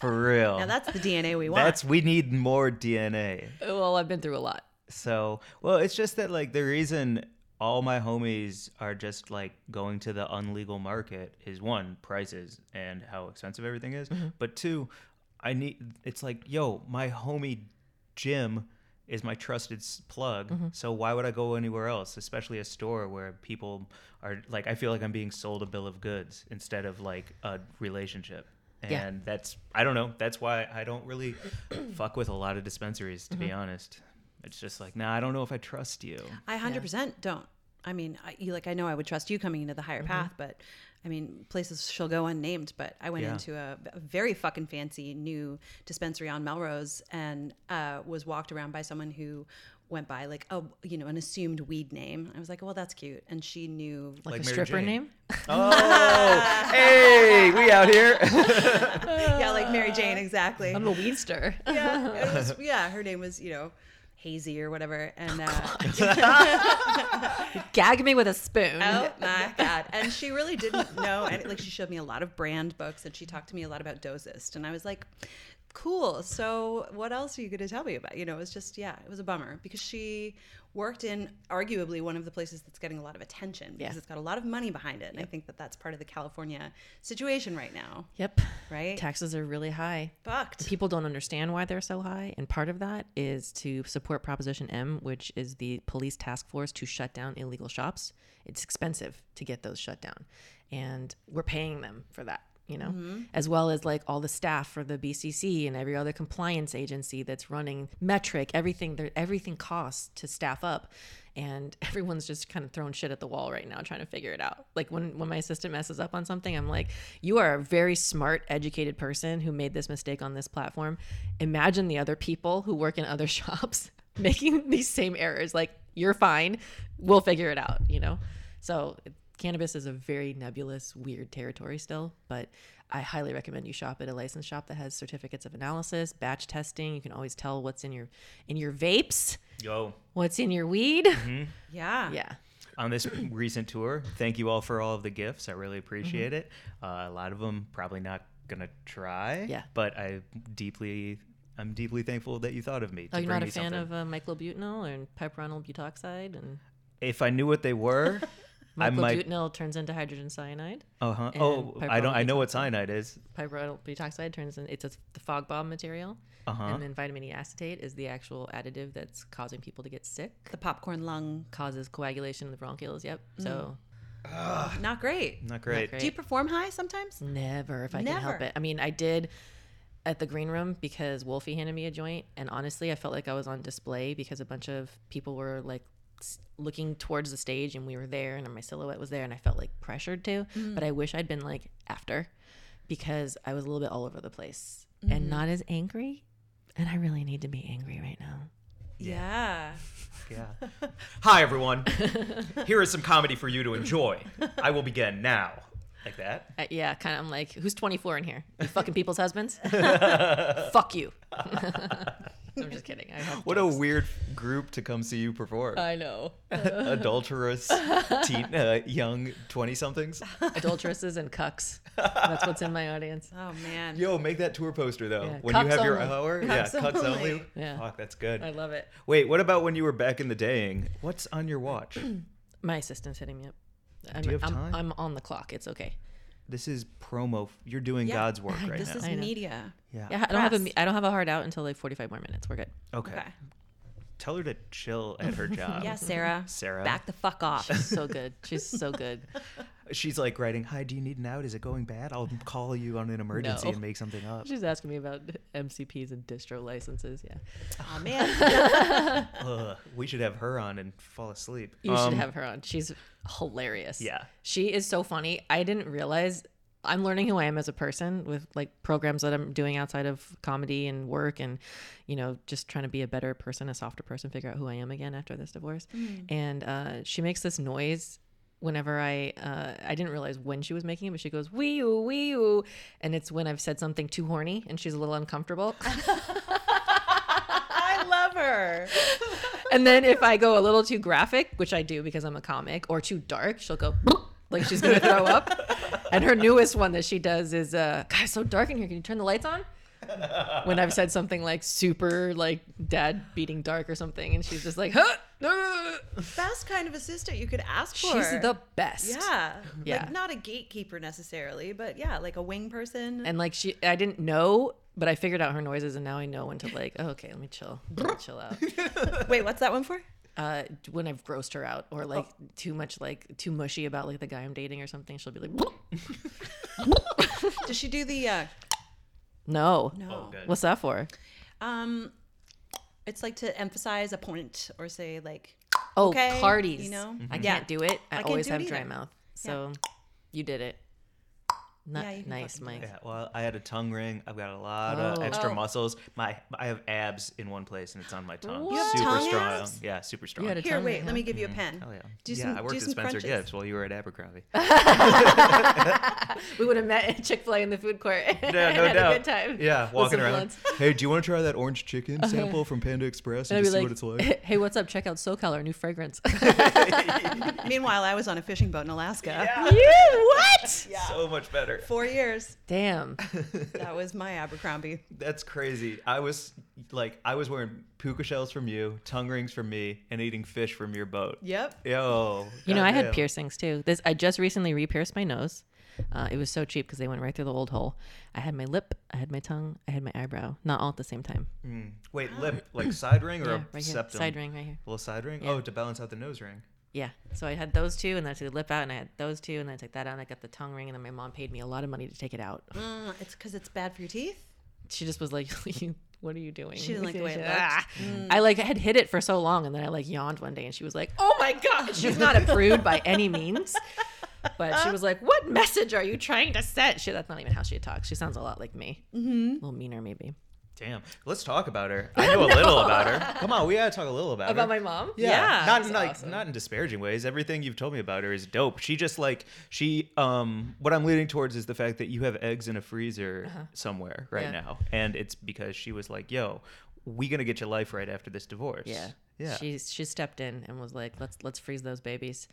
For real. Now that's the D N A we want. That's we need more D N A. Well, I've been through a lot. So, well, it's just that like the reason all my homies are just like going to the unlegal market is one, prices and how expensive everything is, mm-hmm. but two, I need it's like, yo, my homie Jim is my trusted plug, mm-hmm. so why would I go anywhere else, especially a store where people are like, I feel like I'm being sold a bill of goods instead of like a relationship. And yeah. that's, I don't know, that's why I don't really fuck with a lot of dispensaries, to mm-hmm. be honest. It's just like, nah, I don't know if I trust you. I one hundred percent yeah. don't. I mean, I, you, like, I know I would trust you coming into the higher mm-hmm. path, but I mean, places she'll go unnamed, but I went yeah. into a, a very fucking fancy new dispensary on Melrose and uh, was walked around by someone who went by like, oh, you know, an assumed weed name. I was like, well, that's cute. And she knew like, like a Mary stripper Jane. Name. Oh, hey, we out here. Yeah. Like Mary Jane. Exactly. I'm a weedster. Yeah. It was, yeah. Her name was, you know, Hazy or whatever, and uh, gag me with a spoon. Oh my god! And she really didn't know. And like, she showed me a lot of brand books, and she talked to me a lot about dosist, and I was like, "Cool. So what else are you going to tell me about?" You know, it was just yeah, it was a bummer because she worked in arguably one of the places that's getting a lot of attention because yeah. it's got a lot of money behind it, and yep. I think that that's part of the California situation right now. Yep. Right. Taxes are really high. Fucked. People don't understand why they're so high, and part of that is to support Proposition M, which is the police task force to shut down illegal shops. It's expensive to get those shut down, and we're paying them for that. You know, mm-hmm. as well as like all the staff for the B C C and every other compliance agency that's running metric, everything, everything costs to staff up. And everyone's just kind of throwing shit at the wall right now, trying to figure it out. Like when, when my assistant messes up on something, I'm like, you are a very smart, educated person who made this mistake on this platform. Imagine the other people who work in other shops making these same errors. Like, you're fine. We'll figure it out, you know? So cannabis is a very nebulous, weird territory still, but I highly recommend you shop at a licensed shop that has certificates of analysis, batch testing. You can always tell what's in your in your vapes. Yo. What's in your weed. Mm-hmm. Yeah. Yeah. On this recent tour, thank you all for all of the gifts. I really appreciate mm-hmm. it. Uh, a lot of them probably not going to try, yeah. but I deeply... I'm deeply thankful that you thought of me. Oh, you're not a fan something. of uh, myclobutanol and pyperonyl butoxide? And if I knew what they were... Myclobutanol might... turns into hydrogen cyanide. Uh-huh. Oh, I don't. I know what cyanide is. Pyperonyl butoxide turns in. It's a, the fog bomb material. Uh-huh. And then vitamin E acetate is the actual additive that's causing people to get sick. The popcorn lung causes coagulation in the bronchioles. Yep. Mm. So. Ugh. Not great. Not great. Do you perform high sometimes? Never, if I Never. can help it. I mean, I did at the Green Room because Wolfie handed me a joint, and honestly, I felt like I was on display because a bunch of people were like looking towards the stage, and we were there, and my silhouette was there, and I felt like pressured to mm. but I wish I'd been like after, because I was a little bit all over the place mm. and not as angry, and I really need to be angry right now. Yeah. Yeah. yeah. Hi everyone, here is some comedy for you to enjoy. I will begin now. Like that? Uh, yeah, kind of. I'm like, who's twenty-four in here? You fucking people's husbands? Fuck you. I'm just kidding. I what jokes. A weird group to come see you perform. I know. Adulterous, teen, uh, young twenty-somethings. Adulteresses and cucks. That's what's in my audience. Oh, man. Yo, make that tour poster, though. Yeah. When cucks you have only. your hour. Cucks yeah, cucks only. only. Yeah. Fuck, that's good. I love it. Wait, what about when you were back in the daying? What's on your watch? My assistant's hitting me up. I'm, Do you have time? I'm, I'm on the clock. It's okay. This is promo. You're doing yeah. God's work right this now. This is media. Yeah. yeah I don't have a. I don't have a hard out until like forty-five more minutes. We're good. Okay. okay. Tell her to chill at her job. Yeah, Sarah. Sarah, back the fuck off. She's so good. She's so good. She's like writing, hi, do you need an out? Is it going bad? I'll call you on an emergency no. and make something up. She's asking me about M C Ps and distro licenses. Yeah. Oh, man. uh, we should have her on and fall asleep. You um, should have her on. She's hilarious. Yeah. She is so funny. I didn't realize I'm learning who I am as a person with like programs that I'm doing outside of comedy and work, and, you know, just trying to be a better person, a softer person, figure out who I am again after this divorce. Mm. And uh, she makes this noise whenever I, uh, I didn't realize when she was making it, but she goes, wee oo, wee oo. And it's when I've said something too horny and she's a little uncomfortable. I love her. And then if I go a little too graphic, which I do because I'm a comic, or too dark, she'll go like she's going to throw up. And her newest one that she does is, uh, God, it's so dark in here. Can you turn the lights on? When I've said something like super, like dad beating dark or something. And she's just like, huh? Best kind of assistant you could ask for. She's the best. Yeah. Yeah. Like, not a gatekeeper necessarily, but yeah, like a wing person. And like she, I didn't know, but I figured out her noises, and now I know when to like, oh, okay, let me chill. Let me chill out. Wait, what's that one for? Uh, when I've grossed her out, or like oh. too much, like too mushy about like the guy I'm dating or something, she'll be like, does she do the, uh, no, no. Oh, what's that for? Um, it's like to emphasize a point, or say like, Oh, okay? Parties. You know? Mm-hmm. I can't do it. I, I always have dry mouth. So yeah. You did it. Not yeah, nice, Mike. Yeah, well, I had a tongue ring. I've got a lot oh. of extra oh. muscles. My, I have abs in one place, and it's on my tongue. What? You have super tongue strong. Abs? Yeah, super strong. You had a Here, tongue wait. Ring, let huh? me give you a pen. Oh yeah. Do yeah, some, I worked at Spencer crunches. Gibbs while you were at Abercrombie. We would have met at Chick-fil-A in the food court. Yeah, no, no had doubt. A good time. Yeah, walking around. Blunts. Hey, do you want to try that orange chicken sample from Panda Express and, and just like, see what it's like? Hey, what's up? Check out SoCal, our new fragrance. Meanwhile, I was on a fishing boat in Alaska. You what? So much better. Four years. Damn. That was my Abercrombie. That's crazy. I was like, I was wearing puka shells from you, tongue rings from me, and eating fish from your boat. Yep. Yo. You know, I damn. had piercings too. This I just recently re-pierced my nose. Uh, it was so cheap because they went right through the old hole. I had my lip, I had my tongue, I had my eyebrow, not all at the same time. Mm. Wait, lip, like side ring or yeah, right a septum? Side ring right here. A little side ring? Yeah. Oh, to balance out the nose ring. Yeah, so I had those two, and then I took the lip out, and I had those two, and then I took that out, and I got the tongue ring, and then my mom paid me a lot of money to take it out. Mm, it's because it's bad for your teeth? She just was like, what are you doing? She didn't like the way it looked. Ah. Mm. I like I had hid it for so long, and then I like yawned one day, and she was like, oh my God. She's not a prude by any means, but she was like, what message are you trying to send? She, that's not even how she talks. She sounds a lot like me. Mm-hmm. A little meaner, maybe. Damn. Let's talk about her. I know no. a little about her. Come on, we gotta talk a little about, about her. About my mom? Yeah. yeah not in like awesome. Not in disparaging ways. Everything you've told me about her is dope. She just like she um what I'm leading towards is the fact that you have eggs in a freezer uh-huh. somewhere right yeah. now. And it's because she was like, yo, we gonna get your life right after this divorce. Yeah. Yeah. She she stepped in and was like, Let's let's freeze those babies.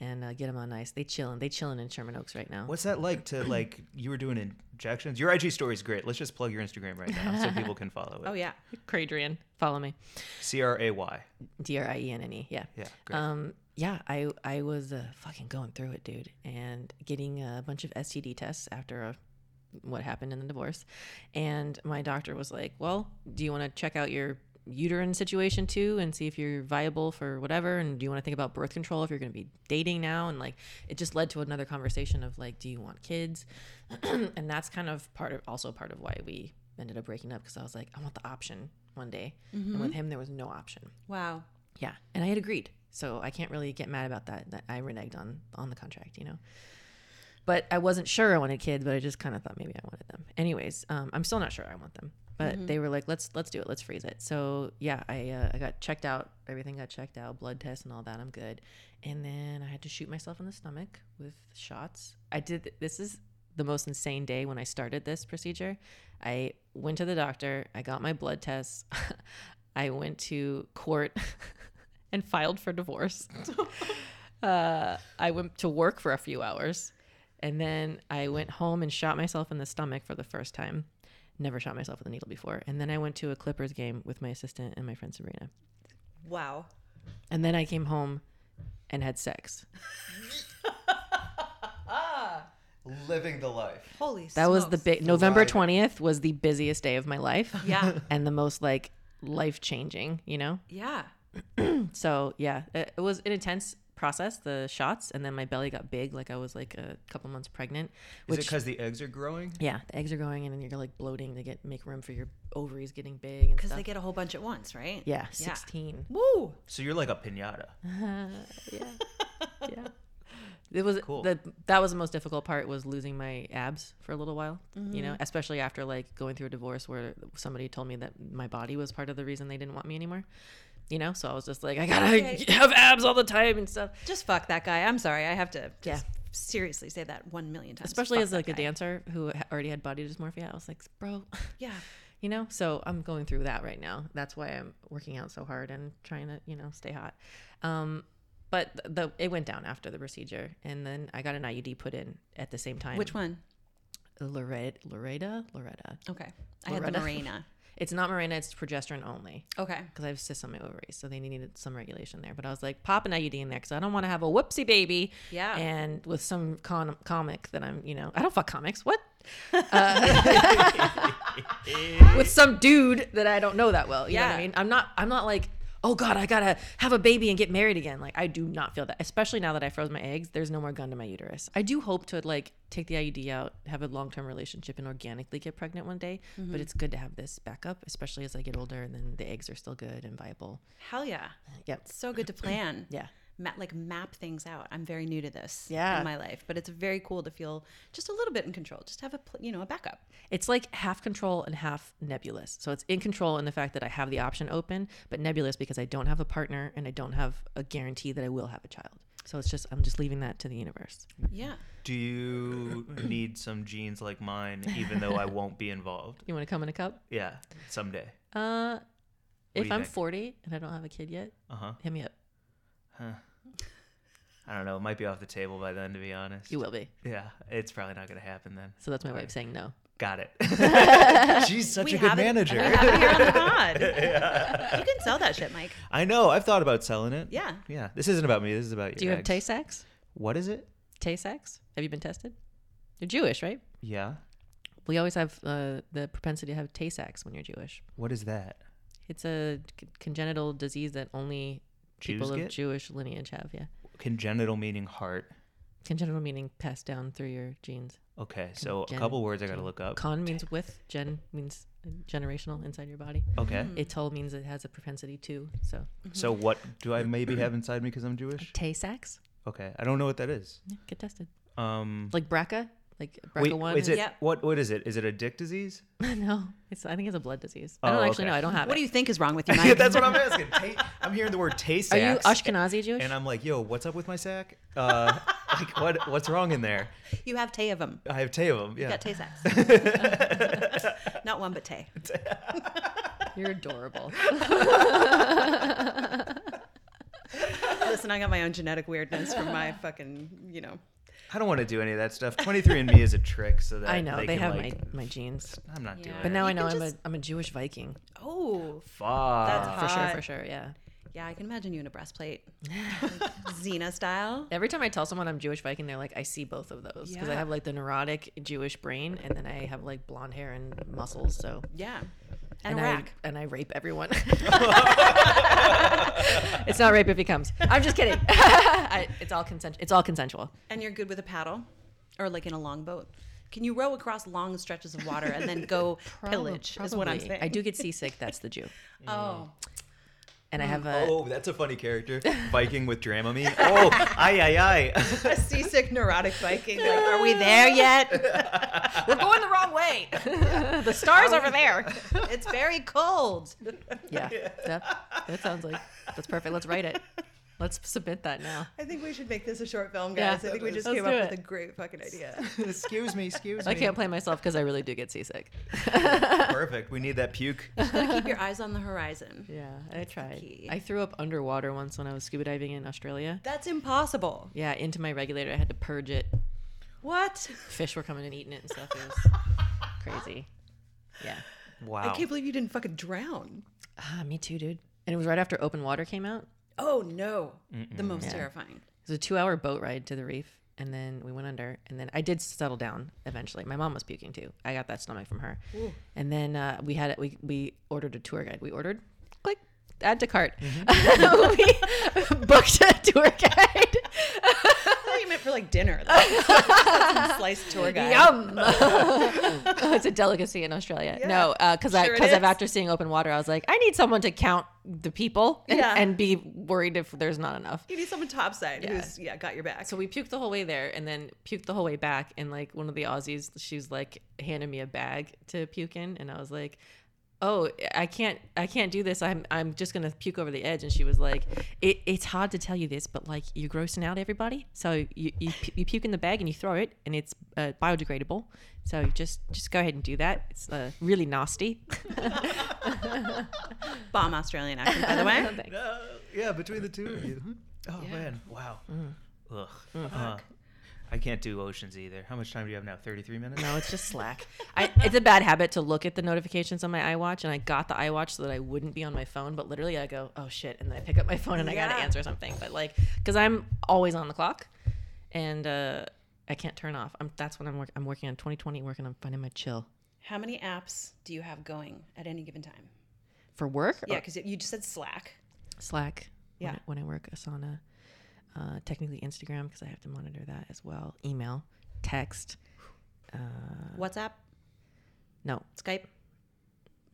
And uh, get them on ice. They chilling. They chilling in Sherman Oaks right now. What's that like to like? You were doing injections. Your I G story is great. Let's just plug your Instagram right now so people can follow it. Oh yeah, Cradrian, follow me. C R A Y. D R I E N N E. Yeah. Yeah. Great. Um. Yeah. I I was uh, fucking going through it, dude, and getting a bunch of S T D tests after a, what happened in the divorce, and my doctor was like, "Well, do you want to check out your uterine situation too and see if you're viable for whatever, and do you want to think about birth control if you're going to be dating now?" And like it just led to another conversation of like, do you want kids? And that's kind of part of also part of why we ended up breaking up, because I was like, I want the option one day. Mm-hmm. And with him there was no option. Wow. Yeah. And I had agreed, so I can't really get mad about that that I reneged on on the contract, you know. But I wasn't sure I wanted kids, but I just kind of thought maybe I wanted them. Anyways, um, I'm still not sure I want them. But mm-hmm. they were like, let's let's do it. Let's freeze it. So, yeah, I uh, I got checked out. Everything got checked out. Blood tests and all that. I'm good. And then I had to shoot myself in the stomach with shots. I did. Th- this is the most insane day when I started this procedure. I went to the doctor. I got my blood tests. I went to court and filed for divorce. uh, I went to work for a few hours. And then I went home and shot myself in the stomach for the first time. Never shot myself with a needle before. And then I went to a Clippers game with my assistant and my friend Sabrina. Wow. And then I came home and had sex. Living the life. Holy smokes. That was the big, November twentieth was the busiest day of my life. Yeah. And the most like life-changing, you know? Yeah. So yeah, it, it was an intense process, the shots, and then my belly got big, like I was like a couple months pregnant. Which, is it because the eggs are growing? Yeah, the eggs are growing, and then you're like bloating to get make room for your ovaries getting big and stuff. Because they get a whole bunch at once, right? Yeah, sixteen. Yeah. Woo! So you're like a piñata. Uh, yeah, yeah. It was cool. The, that was the most difficult part, was losing my abs for a little while, mm-hmm. you know, especially after like going through a divorce where somebody told me that my body was part of the reason they didn't want me anymore. You know, so I was just like, I gotta okay. have abs all the time and stuff. Just fuck that guy. I'm sorry. I have to just yeah. seriously say that one million times. Especially fuck as like guy. A dancer who already had body dysmorphia. I was like, bro. Yeah. You know, so I'm going through that right now. That's why I'm working out so hard and trying to, you know, stay hot. Um, but the it went down after the procedure. And then I got an I U D put in at the same time. Which one? Loretta. Loretta? Loretta. Okay. I Loretta. had the Marina. It's not Mirena, it's progesterone only. Okay. Because I have cysts on my ovaries, so they needed some regulation there. But I was like, pop an I U D in there because I don't want to have a whoopsie baby. Yeah. And with some con- comic that I'm, you know, I don't fuck comics. What? Uh, with some dude that I don't know that well. You yeah. know what I mean? I'm not, I'm not like, oh God, I gotta have a baby and get married again. Like, I do not feel that, especially now that I froze my eggs. There's no more gun to my uterus. I do hope to like take the I U D out, have a long-term relationship and organically get pregnant one day. Mm-hmm. But it's good to have this backup, especially as I get older and then the eggs are still good and viable. Hell yeah. Yep. It's so good to plan. Yeah. Ma- like map things out. I'm very new to this yeah. in my life, but it's very cool to feel just a little bit in control. Just have a pl- you know a backup. It's like half control and half nebulous. So it's in control in the fact that I have the option open, but nebulous because I don't have a partner and I don't have a guarantee that I will have a child. So it's just I'm just leaving that to the universe. Yeah. Do you need some genes like mine, even though I won't be involved? You want to come in a cup? Yeah, someday. Uh, what if I'm think? forty and I don't have a kid yet, uh-huh. hit me up. Huh. I don't know. It might be off the table by then, to be honest. You will be. Yeah. It's probably not going to happen then. So that's my way of saying no. Got it. She's such we a good manager. We have it here on the pod. Yeah. You can sell that shit, Mike. I know. I've thought about selling it. Yeah. Yeah. This isn't about me. This is about you. Do your you eggs. Have Tay-Sachs? What is it? Tay-Sachs? Have you been tested? You're Jewish, right? Yeah. We always have uh, the propensity to have Tay-Sachs when you're Jewish. What is that? It's a c- congenital disease that only... Jews people get? Of Jewish lineage have, yeah. Congenital meaning heart. Congenital meaning passed down through your genes. Okay, so Congen- a couple words I gotta look up. Con means with, gen means generational inside your body. Okay. Mm. Ital means it has a propensity to, so. Mm-hmm. So what do I maybe have inside me because I'm Jewish? Tay-Sachs. Okay, I don't know what that is. Yeah, get tested. Um, Like B R C A? Like B R C A one? Wait, is it, yep. what, what is it? Is it a dick disease? No. It's, I think it's a blood disease. I don't oh, actually okay. know. I don't have what it. What do you think is wrong with you, Mike? That's what I'm asking. Tay, I'm hearing the word Tay-Sachs. Are you Ashkenazi Jewish? And I'm like, yo, what's up with my sack? Uh, like, what what's wrong in there? You have Tay of them. I have Tay of them, yeah. You got Tay-Sachs. Not one, but Tay. You're adorable. Listen, I got my own genetic weirdness from my fucking, you know. I don't want to do any of that stuff. twenty-three and me is a trick, so that I know they, they have like, my, my genes. I'm not yeah. doing. But it. Now you I know I'm just... a I'm a Jewish Viking. Oh, fuck! That's hot. For sure, for sure, yeah. Yeah, I can imagine you in a breastplate, like Xena style. Every time I tell someone I'm Jewish Viking, they're like, I see both of those because yeah. I have like the neurotic Jewish brain, and then I have like blonde hair and muscles. So yeah. And, and, I, and I rape everyone. It's not rape if he comes. I'm just kidding. I, it's all consent. It's all consensual. And you're good with a paddle, or like in a long boat. Can you row across long stretches of water and then go probably, pillage? Probably. Is what I'm saying. I do get seasick. That's the Jew. Oh. And I have a oh, that's a funny character. Viking with Dramamine. Oh, aye, aye, aye. A seasick, neurotic Viking. Like, are we there yet? We're going the wrong way. The star's over there. It's very cold. Yeah, yeah. That, that sounds like that's perfect. Let's write it. Let's submit that now. I think we should make this a short film, guys. Yeah, I think we just came up it. with a great fucking idea. Excuse me, excuse me. I can't play myself because I really do get seasick. Perfect. We need that puke. You just gotta keep your eyes on the horizon. Yeah, that's I tried. I threw up underwater once when I was scuba diving in Australia. That's impossible. Yeah, into my regulator. I had to purge it. What? Fish were coming and eating it and stuff. It was crazy. Yeah. Wow. I can't believe you didn't fucking drown. Ah, me too, dude. And it was right after Open Water came out. Oh, no. Mm-mm. The most yeah. terrifying. It was a two-hour boat ride to the reef, and then we went under, and then I did settle down eventually. My mom was puking, too. I got that stomach from her. Ooh. And then uh, we had we we ordered a tour guide. We ordered, click, add to cart. Mm-hmm. We booked a tour guide. I thought you meant for, like, dinner. Like, some sliced tour guide. Yum. Oh, it's a delicacy in Australia. Yeah. No, because uh, sure I, after seeing Open Water, I was like, I need someone to count the people and, yeah. and be worried if there's not enough. You need someone topside yeah. who's, yeah, got your back. So we puked the whole way there and then puked the whole way back. And, like, one of the Aussies, she was, like, handed me a bag to puke in. And I was like... oh, I can't, I can't do this. I'm, I'm just going to puke over the edge. And she was like, it, it's hard to tell you this, but like you're grossing out everybody. So you, you, you puke in the bag and you throw it and it's uh, biodegradable. So just, just go ahead and do that. It's uh, really nasty. Bomb Australian accent, by the way. No, uh, yeah. Between the two of you. Oh yeah. Man. Wow. Mm. Ugh. Mm. Uh, I can't do oceans either. How much time do you have now? thirty-three minutes? No, it's just slack. I, it's a bad habit to look at the notifications on my iWatch, and I got the iWatch so that I wouldn't be on my phone, but literally I go, oh shit, and then I pick up my phone and I yeah. gotta answer something. But like, because I'm always on the clock, and uh, I can't turn off. I'm, that's when I'm, work, I'm working on twenty twenty, working on finding my chill. How many apps do you have going at any given time? For work? Yeah, because you just said Slack. Slack yeah. when, I, when I work, Asana, uh, technically Instagram because I have to monitor that as well, email, text. Uh, WhatsApp? No. Skype?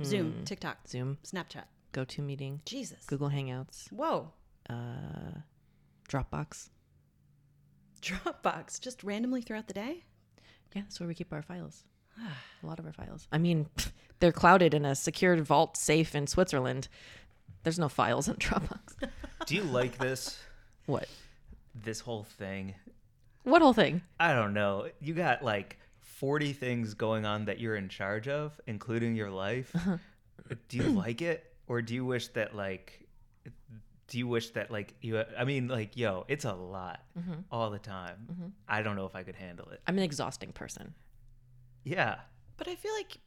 Mm. Zoom, TikTok. Zoom. Snapchat. GoToMeeting. Jesus. Google Hangouts. Whoa. Uh, Dropbox. Dropbox, just randomly throughout the day? Yeah, that's where we keep our files. A lot of our files. I mean, they're clouded in a secured vault safe in Switzerland. There's no files on Dropbox. Do you like this? What? This whole thing. What whole thing? I don't know. You got like forty things going on that you're in charge of, including your life. Uh-huh. Do you like it? Or do you wish that like... Do you wish that, like, you, I mean, like, yo, it's a lot mm-hmm. all the time. Mm-hmm. I don't know if I could handle it. I'm an exhausting person. Yeah. But I feel like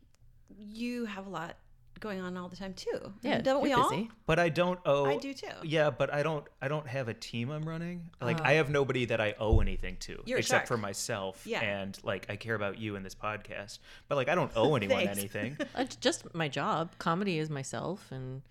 you have a lot going on all the time, too. Yeah. I mean, don't we busy. all? But I don't owe. I do, too. Yeah, but I don't I don't have a team I'm running. Like, uh, I have nobody that I owe anything to. You're except for myself. Yeah. And, like, I care about you in this podcast. But, like, I don't owe anyone anything. Just my job. Comedy is myself and...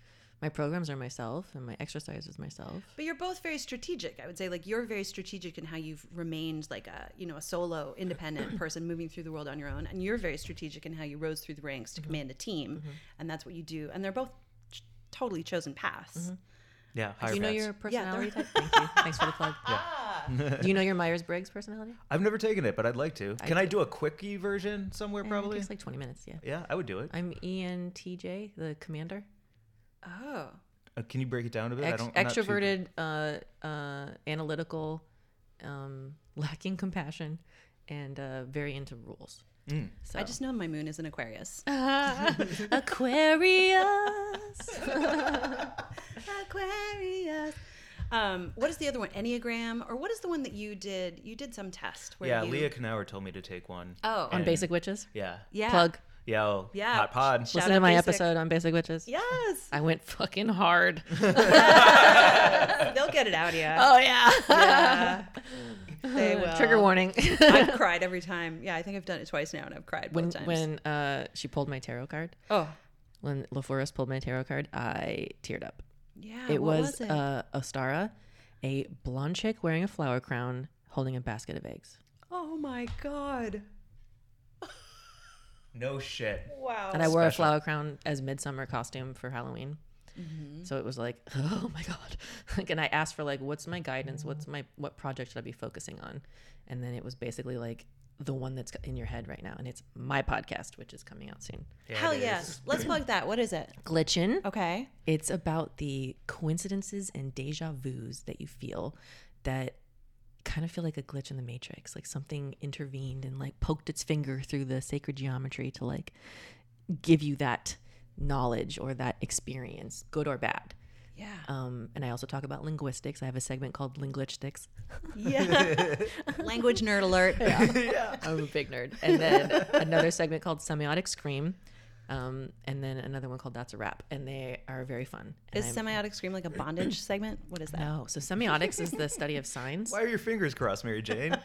My programs are myself and my exercise is myself. But you're both very strategic. I would say like you're very strategic in how you've remained like a, you know, a solo independent person moving through the world on your own. And you're very strategic in how you rose through the ranks to mm-hmm. command a team. Mm-hmm. And that's what you do. And they're both ch- totally chosen paths. Mm-hmm. Yeah. Do you know your personality yeah, type? Thank you. Thanks for the plug. Yeah. Do you know your Myers-Briggs personality? I've never taken it, but I'd like to. I Can do. I do a quickie version somewhere probably? It's like twenty minutes. Yeah. Yeah, I would do it. I'm E N T J, the commander. Oh. Uh, can you break it down a bit? Ex- I don't, extroverted, too... uh, uh, analytical, um, lacking compassion, and uh, very into rules. Mm. So. I just know my moon is an Aquarius. Uh, Aquarius. Aquarius. Um, what is the other one? Enneagram? Or what is the one that you did? You did some test. Where yeah, you... Leah Knauer told me to take one. Oh. On Basic Witches? Yeah. Yeah. Plug. Yo, yeah. Hot pod. Shout Listen to my basic. episode on Basic Witches. Yes. I went fucking hard. They'll get it out, yeah. Oh, yeah. Yeah. They will. Trigger warning. I've cried every time. Yeah, I think I've done it twice now, and I've cried both when, times. When uh, she pulled my tarot card. Oh. When LaForest pulled my tarot card, I teared up. Yeah, It what was, was it? Uh, Ostara, a blonde chick wearing a flower crown holding a basket of eggs. Oh, my God. No shit. Wow. And I wore Special. a flower crown as midsummer costume for Halloween. Mm-hmm. So it was like, oh my God. Like, and I asked for like, what's my guidance? What's my, what project should I be focusing on? And then it was basically like the one that's in your head right now. And it's my podcast, which is coming out soon. Yeah, hell yes. Yeah. Let's plug that. What is it? Glitchin'. Okay. It's about the coincidences and deja vus that you feel that kind of feel like a glitch in the matrix, like something intervened and like poked its finger through the sacred geometry to like give you that knowledge or that experience, good or bad. Yeah. Um, and I also talk about linguistics. I have a segment called Linglitchsticks. Yeah. Language nerd alert. Yeah. Yeah. I'm a big nerd. And then another segment called Semiotic Scream. Um, and then another one called That's a Wrap, and they are very fun. And is I'm, semiotic scream like a bondage segment? What is that? No. So semiotics is the study of signs. Why are your fingers crossed, Mary Jane?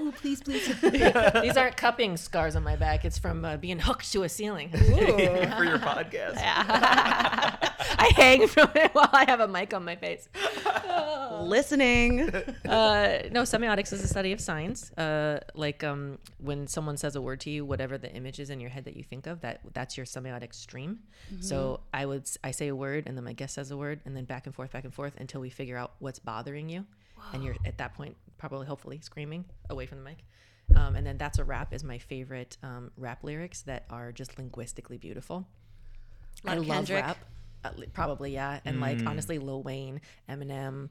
Ooh, please, please. These aren't cupping scars on my back. It's from uh, being hooked to a ceiling. For your podcast. I hang from it while I have a mic on my face. Oh. Listening. Uh, no, semiotics is the study of signs. Uh, like um, when someone says a word to you, whatever the image is in your head that you think of, that that's your semiotic stream. Mm-hmm. So I would I say a word and then my guest says a word and then back and forth, back and forth until we figure out what's bothering you. Whoa. And you're at that point probably hopefully screaming away from the mic. Um, and then That's a Wrap is my favorite um, rap lyrics that are just linguistically beautiful. Like I love Kendrick. Rap. Uh, probably, yeah. And mm. like honestly, Lil Wayne, Eminem.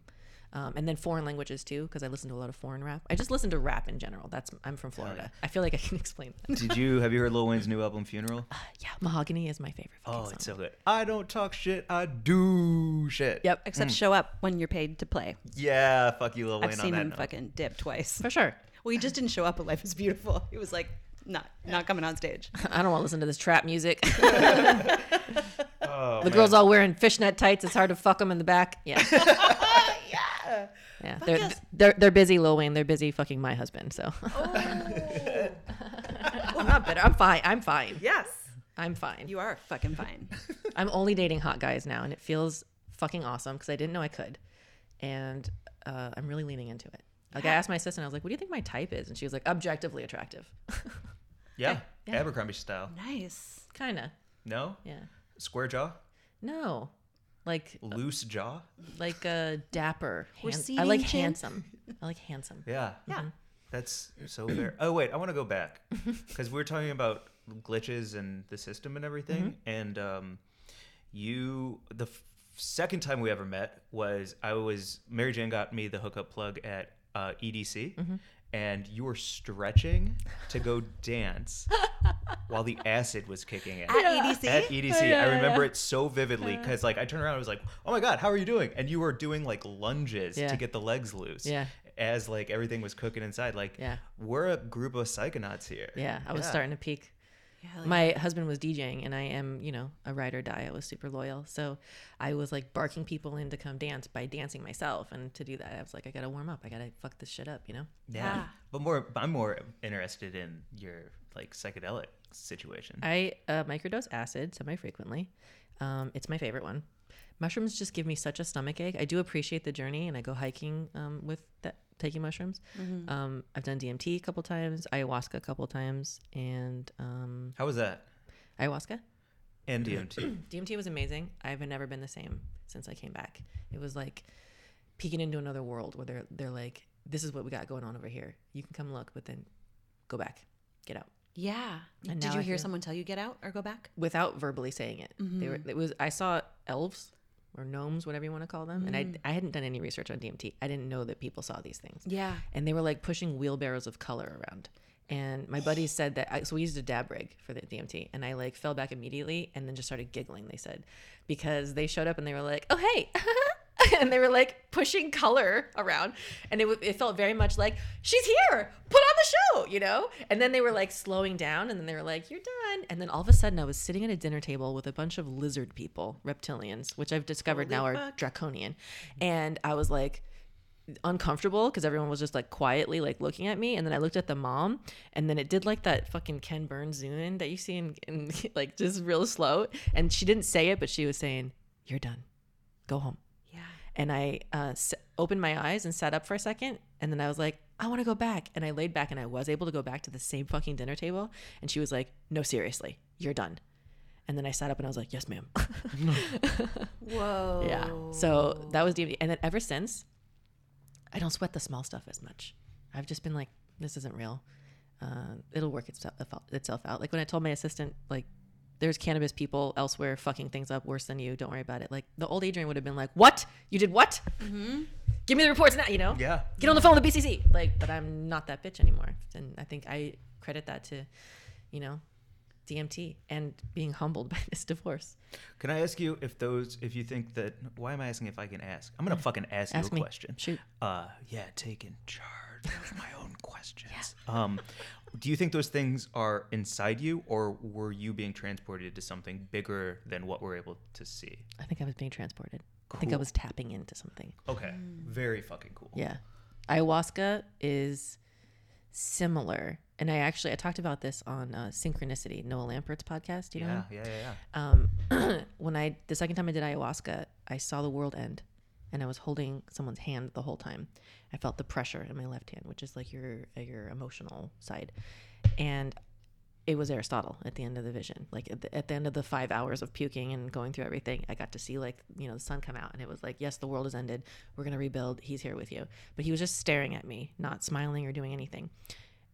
Um, and then foreign languages too, because I listen to a lot of foreign rap. I just listen to rap in general. That's I'm from Florida. Yeah. I feel like I can explain that. Did you have you heard Lil Wayne's new album Funeral? Uh, yeah, Mahogany is my favorite. Oh, song. It's so good. I don't talk shit. I do shit. Yep, except mm. show up when you're paid to play. Yeah, fuck you, Lil Wayne. I've seen on that him note. Fucking dip twice for sure. Well, he just didn't show up. But Life is Beautiful. He was like, not not coming on stage. I don't want to listen to this trap music. Oh, the man. Girls all wearing fishnet tights. It's hard to fuck them in the back. Yeah. Yeah. Yeah. They're, yes. they're, they're busy, Lil Wayne. They're busy fucking my husband. So oh. I'm not bitter. I'm fine. I'm fine. Yes. I'm fine. You are fucking fine. I'm only dating hot guys now, and it feels fucking awesome because I didn't know I could. And uh, I'm really leaning into it. Like I asked my assistant, I was like, what do you think my type is? And she was like, objectively attractive. Yeah. yeah. Abercrombie style. Nice. Kind of. No? Yeah. Square jaw? No. Like loose jaw? Like a dapper. Hand- I like chin. handsome. I like handsome. Yeah. Yeah. Mm-hmm. That's so fair. Oh, wait. I want to go back because we were talking about glitches and the system and everything. Mm-hmm. And um, you, the f- second time we ever met was I was, Mary Jane got me the hookup plug at uh, E D C. Mm-hmm. And you were stretching to go dance while the acid was kicking in. At E D C? At E D C. Oh, yeah, I remember yeah. it so vividly because like I turned around and I was like, oh my God, how are you doing? And you were doing like lunges yeah. to get the legs loose. Yeah. As like everything was cooking inside. Like yeah. we're a group of psychonauts here. Yeah. I was yeah. starting to peak. Yeah, like, my husband was DJing and I am, you know, a ride or die. I was super loyal. So I was like barking people in to come dance by dancing myself. And to do that, I was like, I got to warm up. I got to fuck this shit up, you know? Yeah. yeah. But more, I'm more interested in your like psychedelic situation. I uh, microdose acid semi-frequently. Um, it's my favorite one. Mushrooms just give me such a stomach ache. I do appreciate the journey and I go hiking um, with that, taking mushrooms. Mm-hmm. Um, I've done D M T a couple times, ayahuasca a couple times, and um, how was that? Ayahuasca and D M T. D M T was amazing. I've never been the same since I came back. It was like peeking into another world where they're they're like, this is what we got going on over here. You can come look, but then go back, get out. Yeah. And did you I hear feel... someone tell you get out or go back without verbally saying it? Mm-hmm. They were. It was. I saw elves. Or gnomes, whatever you want to call them. Mm. And I I hadn't done any research on D M T. I didn't know that people saw these things. Yeah. And they were like pushing wheelbarrows of color around. And my buddies said that, I, so we used a dab rig for the D M T. And I like fell back immediately and then just started giggling, they said. Because they showed up and they were like, oh, hey. And they were like pushing color around. And it it felt very much like, she's here, put on the show, you know? And then they were like slowing down and then they were like, you're done. And then all of a sudden I was sitting at a dinner table with a bunch of lizard people, reptilians, which I've discovered Holy now fuck. Are draconian. And I was like uncomfortable because everyone was just like quietly like looking at me. And then I looked at the mom and then it did like that fucking Ken Burns zoom in that you see in, in like just real slow. And she didn't say it, but she was saying, you're done, go home. And I uh, s- opened my eyes and sat up for a second. And then I was like, I want to go back. And I laid back and I was able to go back to the same fucking dinner table. And she was like, no, seriously, you're done. And then I sat up and I was like, yes, ma'am. Whoa. Yeah. So that was D M T. And then ever since, I don't sweat the small stuff as much. I've just been like, this isn't real. Uh, it'll work itself, itself out. Like when I told my assistant, like, there's cannabis people elsewhere fucking things up worse than you. Don't worry about it. Like the old Adrienne would have been like, what? You did what? Mm-hmm. Give me the reports now, you know? Yeah. Get on the phone with the B C C. Like, but I'm not that bitch anymore. And I think I credit that to, you know, D M T and being humbled by this divorce. Can I ask you if those, if you think that, why am I asking if I can ask? I'm going to fucking ask, ask you a me. question. Shoot. Uh, yeah, taking charge of my own questions. Yeah. Um, do you think those things are inside you, or were you being transported to something bigger than what we're able to see? I think I was being transported. Cool. I think I was tapping into something. Okay. Mm. Very fucking cool. Yeah. Ayahuasca is similar. And I actually, I talked about this on uh, Synchronicity, Noah Lampert's podcast. Do you yeah, know? Yeah, yeah, yeah. Um, when I, the second time I did ayahuasca, I saw the world end. And I was holding someone's hand the whole time. I felt the pressure in my left hand, which is like your your emotional side. And it was Aristotle at the end of the vision. Like at the, at the end of the five hours of puking and going through everything, I got to see like, you know, the sun come out. And it was like, yes, the world has ended. We're going to rebuild. He's here with you. But he was just staring at me, not smiling or doing anything.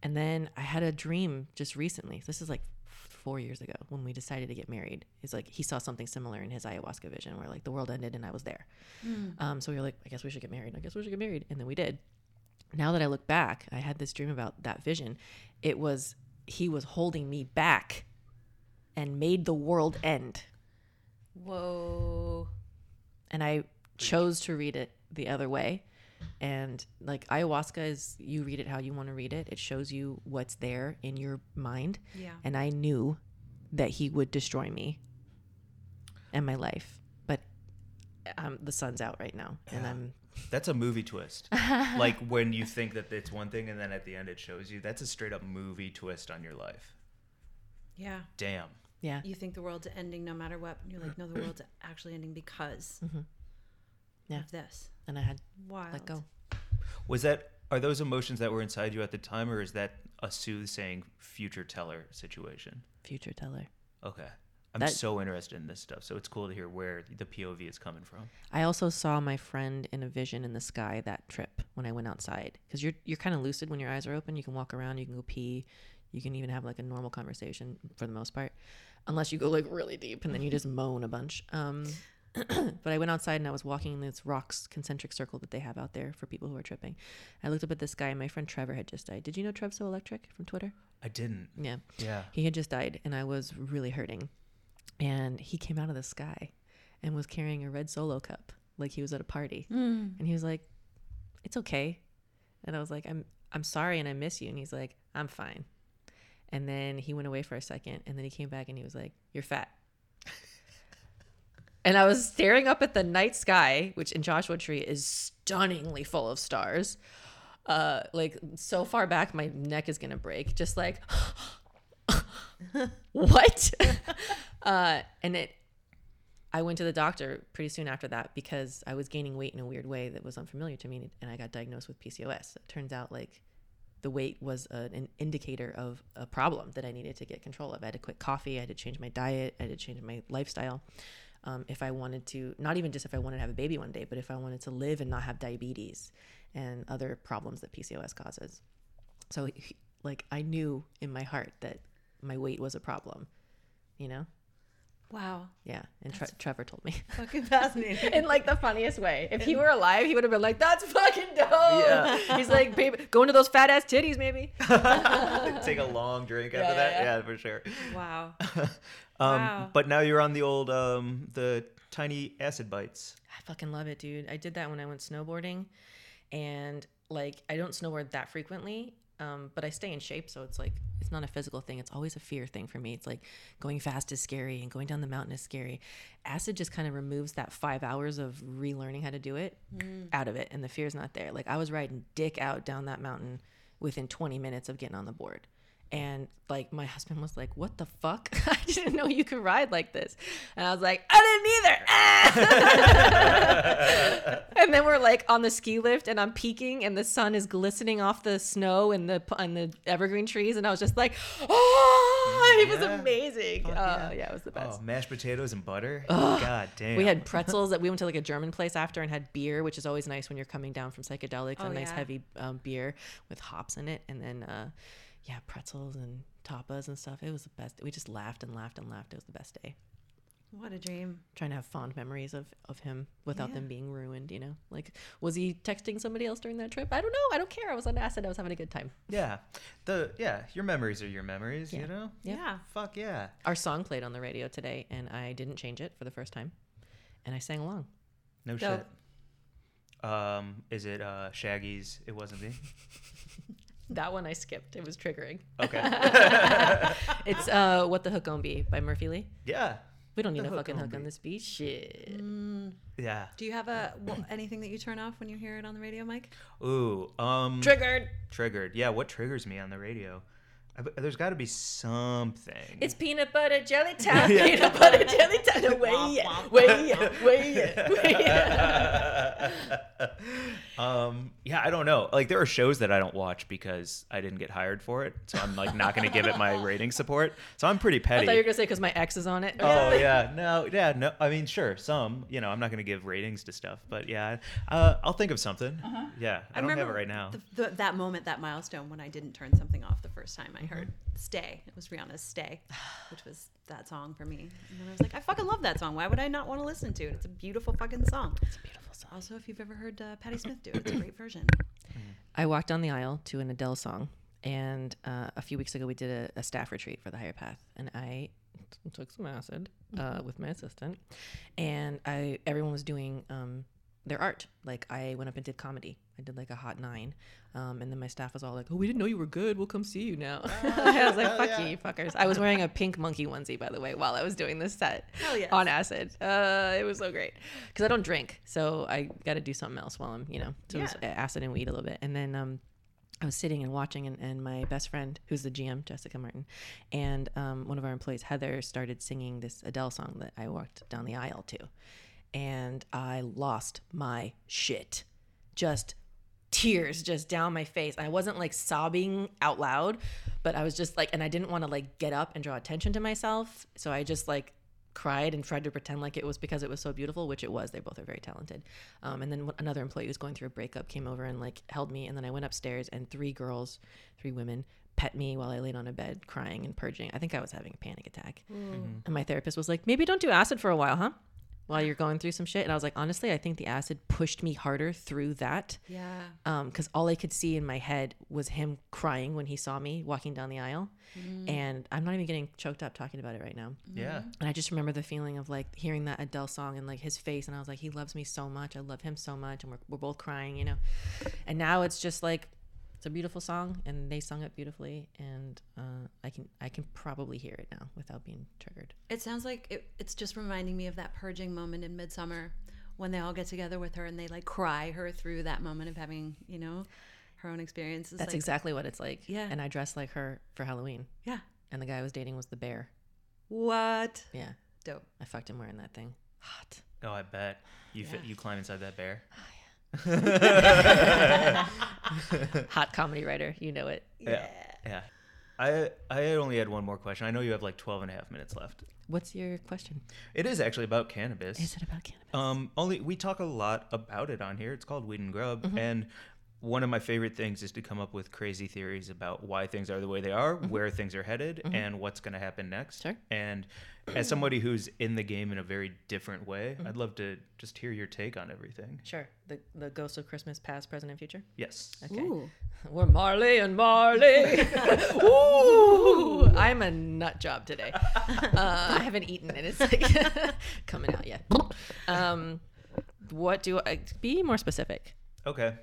And then I had a dream just recently. This is like four years ago when we decided to get married. It's like he saw something similar in his ayahuasca vision where like the world ended and I was there. Mm. Um, so we were like, I guess we should get married. I guess we should get married. And then we did. Now that I look back, I had this dream about that vision. It was, he was holding me back and made the world end. Whoa. And I chose to read it the other way. And like ayahuasca is, you read it how you want to read it. It shows you what's there in your mind. Yeah. And I knew that he would destroy me and my life, but um, the sun's out right now, yeah. and I'm. That's a movie twist. Like when you think that it's one thing, and then at the end it shows you. That's a straight up movie twist on your life. Yeah. Damn. Yeah. You think the world's ending no matter what, and you're like, no, the world's actually ending because. Mm-hmm. yeah. of this. And I had Wild. let go. Was that, are those emotions that were inside you at the time, or is that a soothsaying future teller situation? Future teller. Okay. I'm that, so interested in this stuff. So it's cool to hear where the P O V is coming from. I also saw my friend in a vision in the sky that trip when I went outside. Because you're you're kind of lucid when your eyes are open. You can walk around. You can go pee. You can even have like a normal conversation for the most part. Unless you go like really deep and then you just moan a bunch. Um, but I went outside and I was walking in this rocks concentric circle that they have out there for people who are tripping. I looked up at this guy, and my friend Trevor had just died. Did you know Trev So Electric from Twitter? I didn't. Yeah. Yeah. He had just died and I was really hurting. And he came out of the sky and was carrying a red Solo cup like he was at a party. Mm. And he was like, it's okay. And I was like, I'm I'm sorry and I miss you. And he's like, I'm fine. And then he went away for a second. And then he came back and he was like, you're fat. And I was staring up at the night sky, which in Joshua Tree is stunningly full of stars. Uh, like so far back, my neck is going to break. Just like... what? uh, and it, I went to the doctor pretty soon after that because I was gaining weight in a weird way that was unfamiliar to me, and I got diagnosed with P C O S. It turns out like the weight was a, an indicator of a problem that I needed to get control of. I had to quit coffee. I had to change my diet. I had to change my lifestyle. Um, if I wanted to, not even just if I wanted to have a baby one day, but if I wanted to live and not have diabetes and other problems that P C O S causes. So like I knew in my heart that my weight was a problem, you know? Wow. Yeah. And Tre- Trevor told me. Fucking fascinating. In like the funniest way. If he were alive, he would have been like, that's fucking dope. Yeah. He's like, babe, go into those fat ass titties maybe. Take a long drink yeah, after that. Yeah. yeah, for sure. Wow. um, wow. But now you're on the old, um, the tiny acid bites. I fucking love it, dude. I did that when I went snowboarding, and like, I don't snowboard that frequently. Um, but I stay in shape, so it's like it's not a physical thing. It's always a fear thing for me. It's like going fast is scary and going down the mountain is scary. Acid just kind of removes that five hours of relearning how to do it mm. out of it, and the fear's not there. Like I was riding dick out down that mountain within twenty minutes of getting on the board, and like my husband was like, "What the fuck? I didn't know you could ride like this." And I was like, "I didn't either." Ah! And then we're like on the ski lift, and I'm peeking, and the sun is glistening off the snow and the and the evergreen trees, and I was just like, "Oh, it was yeah. amazing!" Oh, yeah. Uh, yeah, it was the best. Oh, mashed potatoes and butter. Oh, God damn. We had pretzels that we went to like a German place after, and had beer, which is always nice when you're coming down from psychedelics. Oh, a nice yeah. heavy um, beer with hops in it, and then uh, yeah, pretzels and tapas and stuff. It was the best. We just laughed and laughed and laughed. It was the best day. What a dream. Trying to have fond memories of, of him without yeah. them being ruined, you know? Like, was he texting somebody else during that trip? I don't know. I don't care. I was on acid. I was having a good time. Yeah. The yeah, your memories are your memories, yeah. you know? Yeah. yeah. Fuck yeah. Our song played on the radio today, and I didn't change it for the first time. And I sang along. No so, shit. Um, is it uh, Shaggy's It Wasn't Me? That one I skipped. It was triggering. Okay. It's uh, What the Hook Gonna Be by Murphy Lee. Yeah. We don't need a fucking hook on this beach. Shit. Mm. Yeah. Do you have a well, anything that you turn off when you hear it on the radio, Mike? Ooh. Um, triggered. Triggered. Yeah. What triggers me on the radio? I, there's got to be something. It's peanut butter jelly time. yeah. Peanut butter jelly time. No, way yeah. Way yeah. Way yeah. Way yeah. Um. Yeah. I don't know. Like there are shows that I don't watch because I didn't get hired for it, so I'm like not going to give it my rating support. So I'm pretty petty. I thought you were going to say because my ex is on it. Oh yeah. No. Yeah. No. I mean, sure. Some. You know, I'm not going to give ratings to stuff, but yeah. Uh, I'll think of something. Uh-huh. Yeah. I, I don't have it right now. The, the, that moment, that milestone when I didn't turn something off the first time. I I heard Stay. It was Rihanna's Stay, which was that song for me. And then I was like, I fucking love that song. Why would I not want to listen to it? It's a beautiful fucking song. It's a beautiful song. Also, if you've ever heard uh, Patti Smith do it, it's a great version. I walked down the aisle to an Adele song. And uh, a few weeks ago, we did a, a staff retreat for the Higher Path. And I t- took some acid uh, with my assistant. And I everyone was doing um, their art. Like, I went up and did comedy. I did like a hot nine. Um, and then my staff was all like, oh, we didn't know you were good. We'll come see you now. Oh, I was like, fuck yeah. you, fuckers. I was wearing a pink monkey onesie, by the way, while I was doing this set hell yes. on acid. Uh, it was so great. Because I don't drink. So I got to do something else while I'm, you know, so yeah. it was acid and weed a little bit. And then um, I was sitting and watching, and, and my best friend, who's the G M, Jessica Martin, and um, one of our employees, Heather, started singing this Adele song that I walked down the aisle to. and I lost my shit. Just tears just down my face. I wasn't like sobbing out loud, but I was just like, and I didn't want to like get up and draw attention to myself. So I just like cried and tried to pretend like it was because it was so beautiful, which it was. They both are very talented. Um, and then another employee who was going through a breakup came over and like held me. And then I went upstairs and three girls, three women pet me while I laid on a bed crying and purging. I think I was having a panic attack. Mm. Mm-hmm. And my therapist was like, maybe don't do acid for a while, huh? While you're going through some shit. And I was like, honestly, I think the acid pushed me harder through that. Yeah. Um, because all I could see in my head was him crying when he saw me walking down the aisle. Mm. And I'm not even getting choked up talking about it right now. Yeah. And I just remember the feeling of like hearing that Adele song and like his face. And I was like, he loves me so much. I love him so much. And we're, we're both crying, you know. And now it's just like, it's a beautiful song and they sung it beautifully, and uh, I can I can probably hear it now without being triggered. It sounds like it, it's just reminding me of that purging moment in Midsummer when they all get together with her and they like cry her through that moment of having, you know, her own experiences. That's like, exactly what it's like. Yeah. And I dressed like her for Halloween. Yeah. And the guy I was dating was the bear. What? Yeah. Dope. I fucked him wearing that thing. Hot. Oh, I bet. You yeah. fit, you climb inside that bear? Oh, yeah. Hot comedy writer, you know it. Yeah, yeah. I I only had one more question. I know you have like twelve and a half minutes left. What's your question? It is actually about cannabis. Is it about cannabis? Um, only we talk a lot about it on here. It's called Weed and Grub, mm-hmm. and one of my favorite things is to come up with crazy theories about why things are the way they are, mm-hmm. where things are headed, mm-hmm. and what's going to happen next. Sure. And as somebody who's in the game in a very different way, mm-hmm. I'd love to just hear your take on everything. Sure. The the ghosts of Christmas, past, present, and future? Yes. Okay. Ooh. We're Marley and Marley. Ooh. I'm a nut job today. uh, I haven't eaten, and it's like coming out yet. Um, what do I... Be more specific. Okay.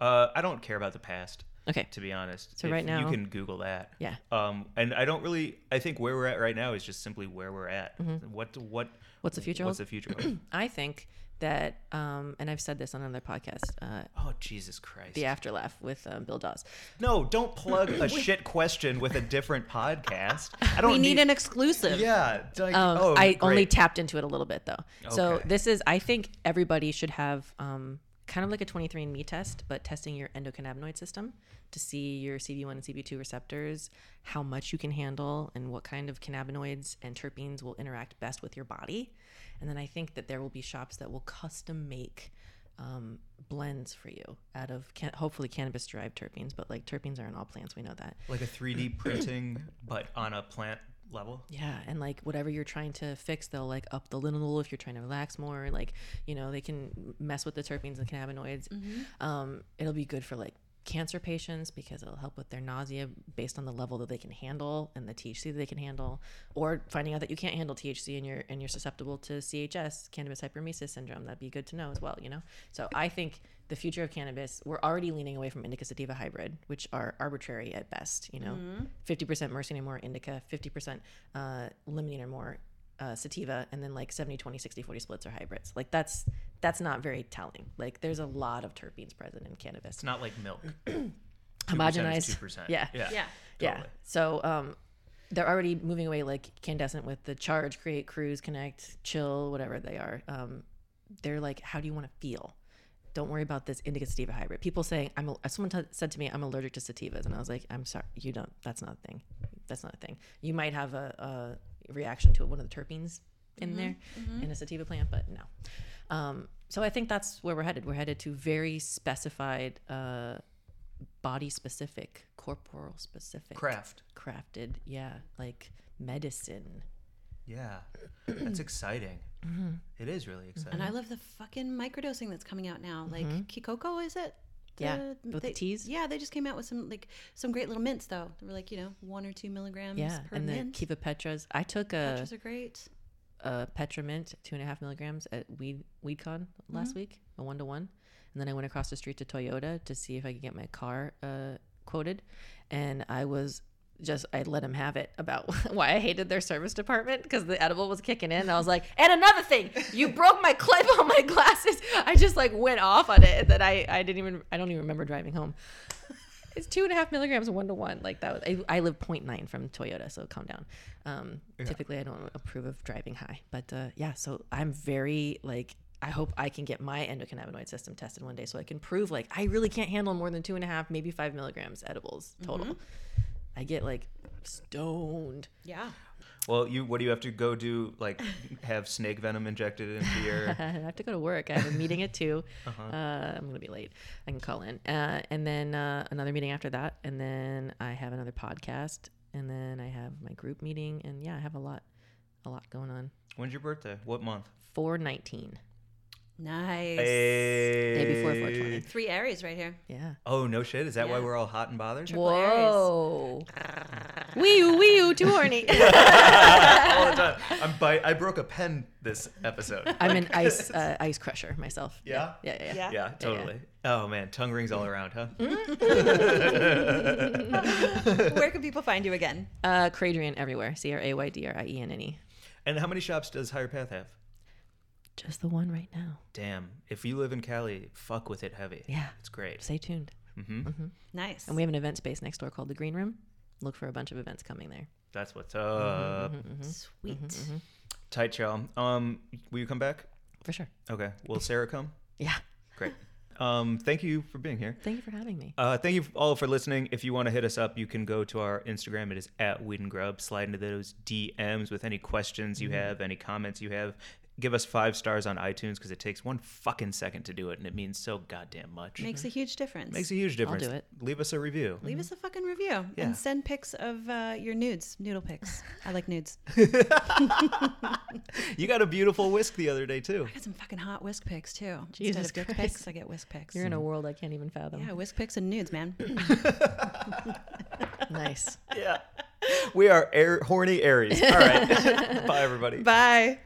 Uh, I don't care about the past. Okay. To be honest. So if right now. You can Google that. Yeah. Um, and I don't really, I think where we're at right now is just simply where we're at. Mm-hmm. What, what, what's the future? What's the future? I think that, um, and I've said this on another podcast. Uh, oh, Jesus Christ. The Afterlife with um, Bill Dawes. No, don't plug a shit question with a different podcast. I don't we need, need an exclusive. Yeah. Like, um, oh, I great. only tapped into it a little bit though. Okay. So this is, I think everybody should have, um, kind of like a twenty-three and me test, but testing your endocannabinoid system to see your C B one and C B two receptors, how much you can handle, and what kind of cannabinoids and terpenes will interact best with your body. And then I think that there will be shops that will custom make um, blends for you out of can- hopefully cannabis-derived terpenes, but like terpenes are in all plants, we know that. Like a three D printing, but on a plant level. Yeah, and like whatever you're trying to fix, they'll like up the linalool if you're trying to relax more. Like, you know, they can mess with the terpenes and cannabinoids. Mm-hmm. Um, it'll be good for like cancer patients because it'll help with their nausea based on the level that they can handle and the T H C that they can handle, or finding out that you can't handle T H C and you're and you're susceptible to C H S, cannabis hyperemesis syndrome. That'd be good to know as well, you know. So I think the future of cannabis, we're already leaning away from indica sativa hybrid, which are arbitrary at best, you know. Mm-hmm. fifty percent myrcene or more indica, fifty percent uh, limonene or more uh, sativa, and then like seventy, twenty, sixty, forty splits are hybrids. Like that's that's not very telling. Like there's a lot of terpenes present in cannabis. It's not like milk. Homogenized. two percent. Yeah. Yeah. Yeah. Totally. Yeah. So um, they're already moving away like candescent with the charge, create, cruise, connect, chill, whatever they are. Um, they're like, how do you want to feel? Don't worry about this indica sativa hybrid. People saying, I'm a, someone t- said to me, I'm allergic to sativas. And I was like, I'm sorry, you don't, that's not a thing. That's not a thing. You might have a, a reaction to one of the terpenes in mm-hmm. there mm-hmm. in a sativa plant, but no. Um, so I think that's where we're headed. We're headed to very specified, uh, body specific, corporal specific. Craft. Crafted. Yeah. Like medicine. Yeah. That's exciting. Mm-hmm. It is really exciting. And I love the fucking microdosing that's coming out now. Like mm-hmm. Kikoko, is it? The, yeah. With they, the teas? Yeah. They just came out with some like some great little mints though. They were like, you know, one or two milligrams yeah. per and mint. And the Kiva Petras. I took a... Petras are great. Uh, Petra mint, two and a half milligrams at Weed WeedCon last mm-hmm. week, a one to one, and then I went across the street to Toyota to see if I could get my car uh, quoted, and I was just I let them have it about why I hated their service department because the edible was kicking in. And I was like, and another thing, you broke my clip on my glasses. I just like went off on it that I I didn't even I don't even remember driving home. It's two and a half milligrams, one to one. Like that was, I, I live point nine from Toyota, so calm down. Um, yeah. Typically, I don't approve of driving high, but uh, yeah. So I'm very like I hope I can get my endocannabinoid system tested one day so I can prove, like, I really can't handle more than two and a half, maybe five milligrams edibles total. Mm-hmm. I get, like, stoned. Yeah. Well, you what do you have to go do, like, have snake venom injected into your... I have to go to work. I have a meeting at two. Uh-huh. Uh, I'm going to be late. I can call in. Uh, and then uh, another meeting after that. And then I have another podcast. And then I have my group meeting. And, yeah, I have a lot, a lot going on. When's your birthday? What month? four nineteen Nice. Hey. Day before four twenty Three Aries right here. Yeah. Oh, no shit. Is that yeah. why we're all hot and bothered? Triple Whoa. Aries. Wee-oo, wee-oo, too horny. All the time. I'm by, I broke a pen this episode. I'm like, an ice uh, ice crusher myself. Yeah? Yeah, yeah, yeah. Yeah, yeah totally. Yeah, yeah. Oh, man. Tongue rings all around, huh? Where can people find you again? Uh, Craydrian everywhere. C R A Y D R I E N N E And how many shops does Higher Path have? Just the one right now. Damn. If you live in Cali, fuck with it heavy. Yeah. It's great. Stay tuned. Mm-hmm. Mm-hmm. Nice. And we have an event space next door called the Green Room. Look for a bunch of events coming there. That's what's up. Mm-hmm, mm-hmm, Sweet. Mm-hmm, mm-hmm. Tight, y'all. Um, will you come back? For sure. Okay. Will Sarah come? Yeah. Great. Um, thank you for being here. Thank you for having me. Uh, thank you all for listening. If you want to hit us up, you can go to our Instagram. It is at Weed and Grub. Slide into those D Ms with any questions you mm-hmm. have, any comments you have. Give us five stars on iTunes because it takes one fucking second to do it, and it means so goddamn much. Makes a huge difference. Makes a huge difference. I'll do it. Leave us a review. Leave mm-hmm. us a fucking review. Yeah. And send pics of uh, your nudes, noodle pics. I like nudes. You got a beautiful whisk the other day, too. I got some fucking hot whisk pics, too. Jesus Instead of dick pics, I get whisk pics. You're in a world I can't even fathom. Yeah, whisk pics and nudes, man. Nice. Yeah. We are air- horny Aries. All right. Bye, everybody. Bye.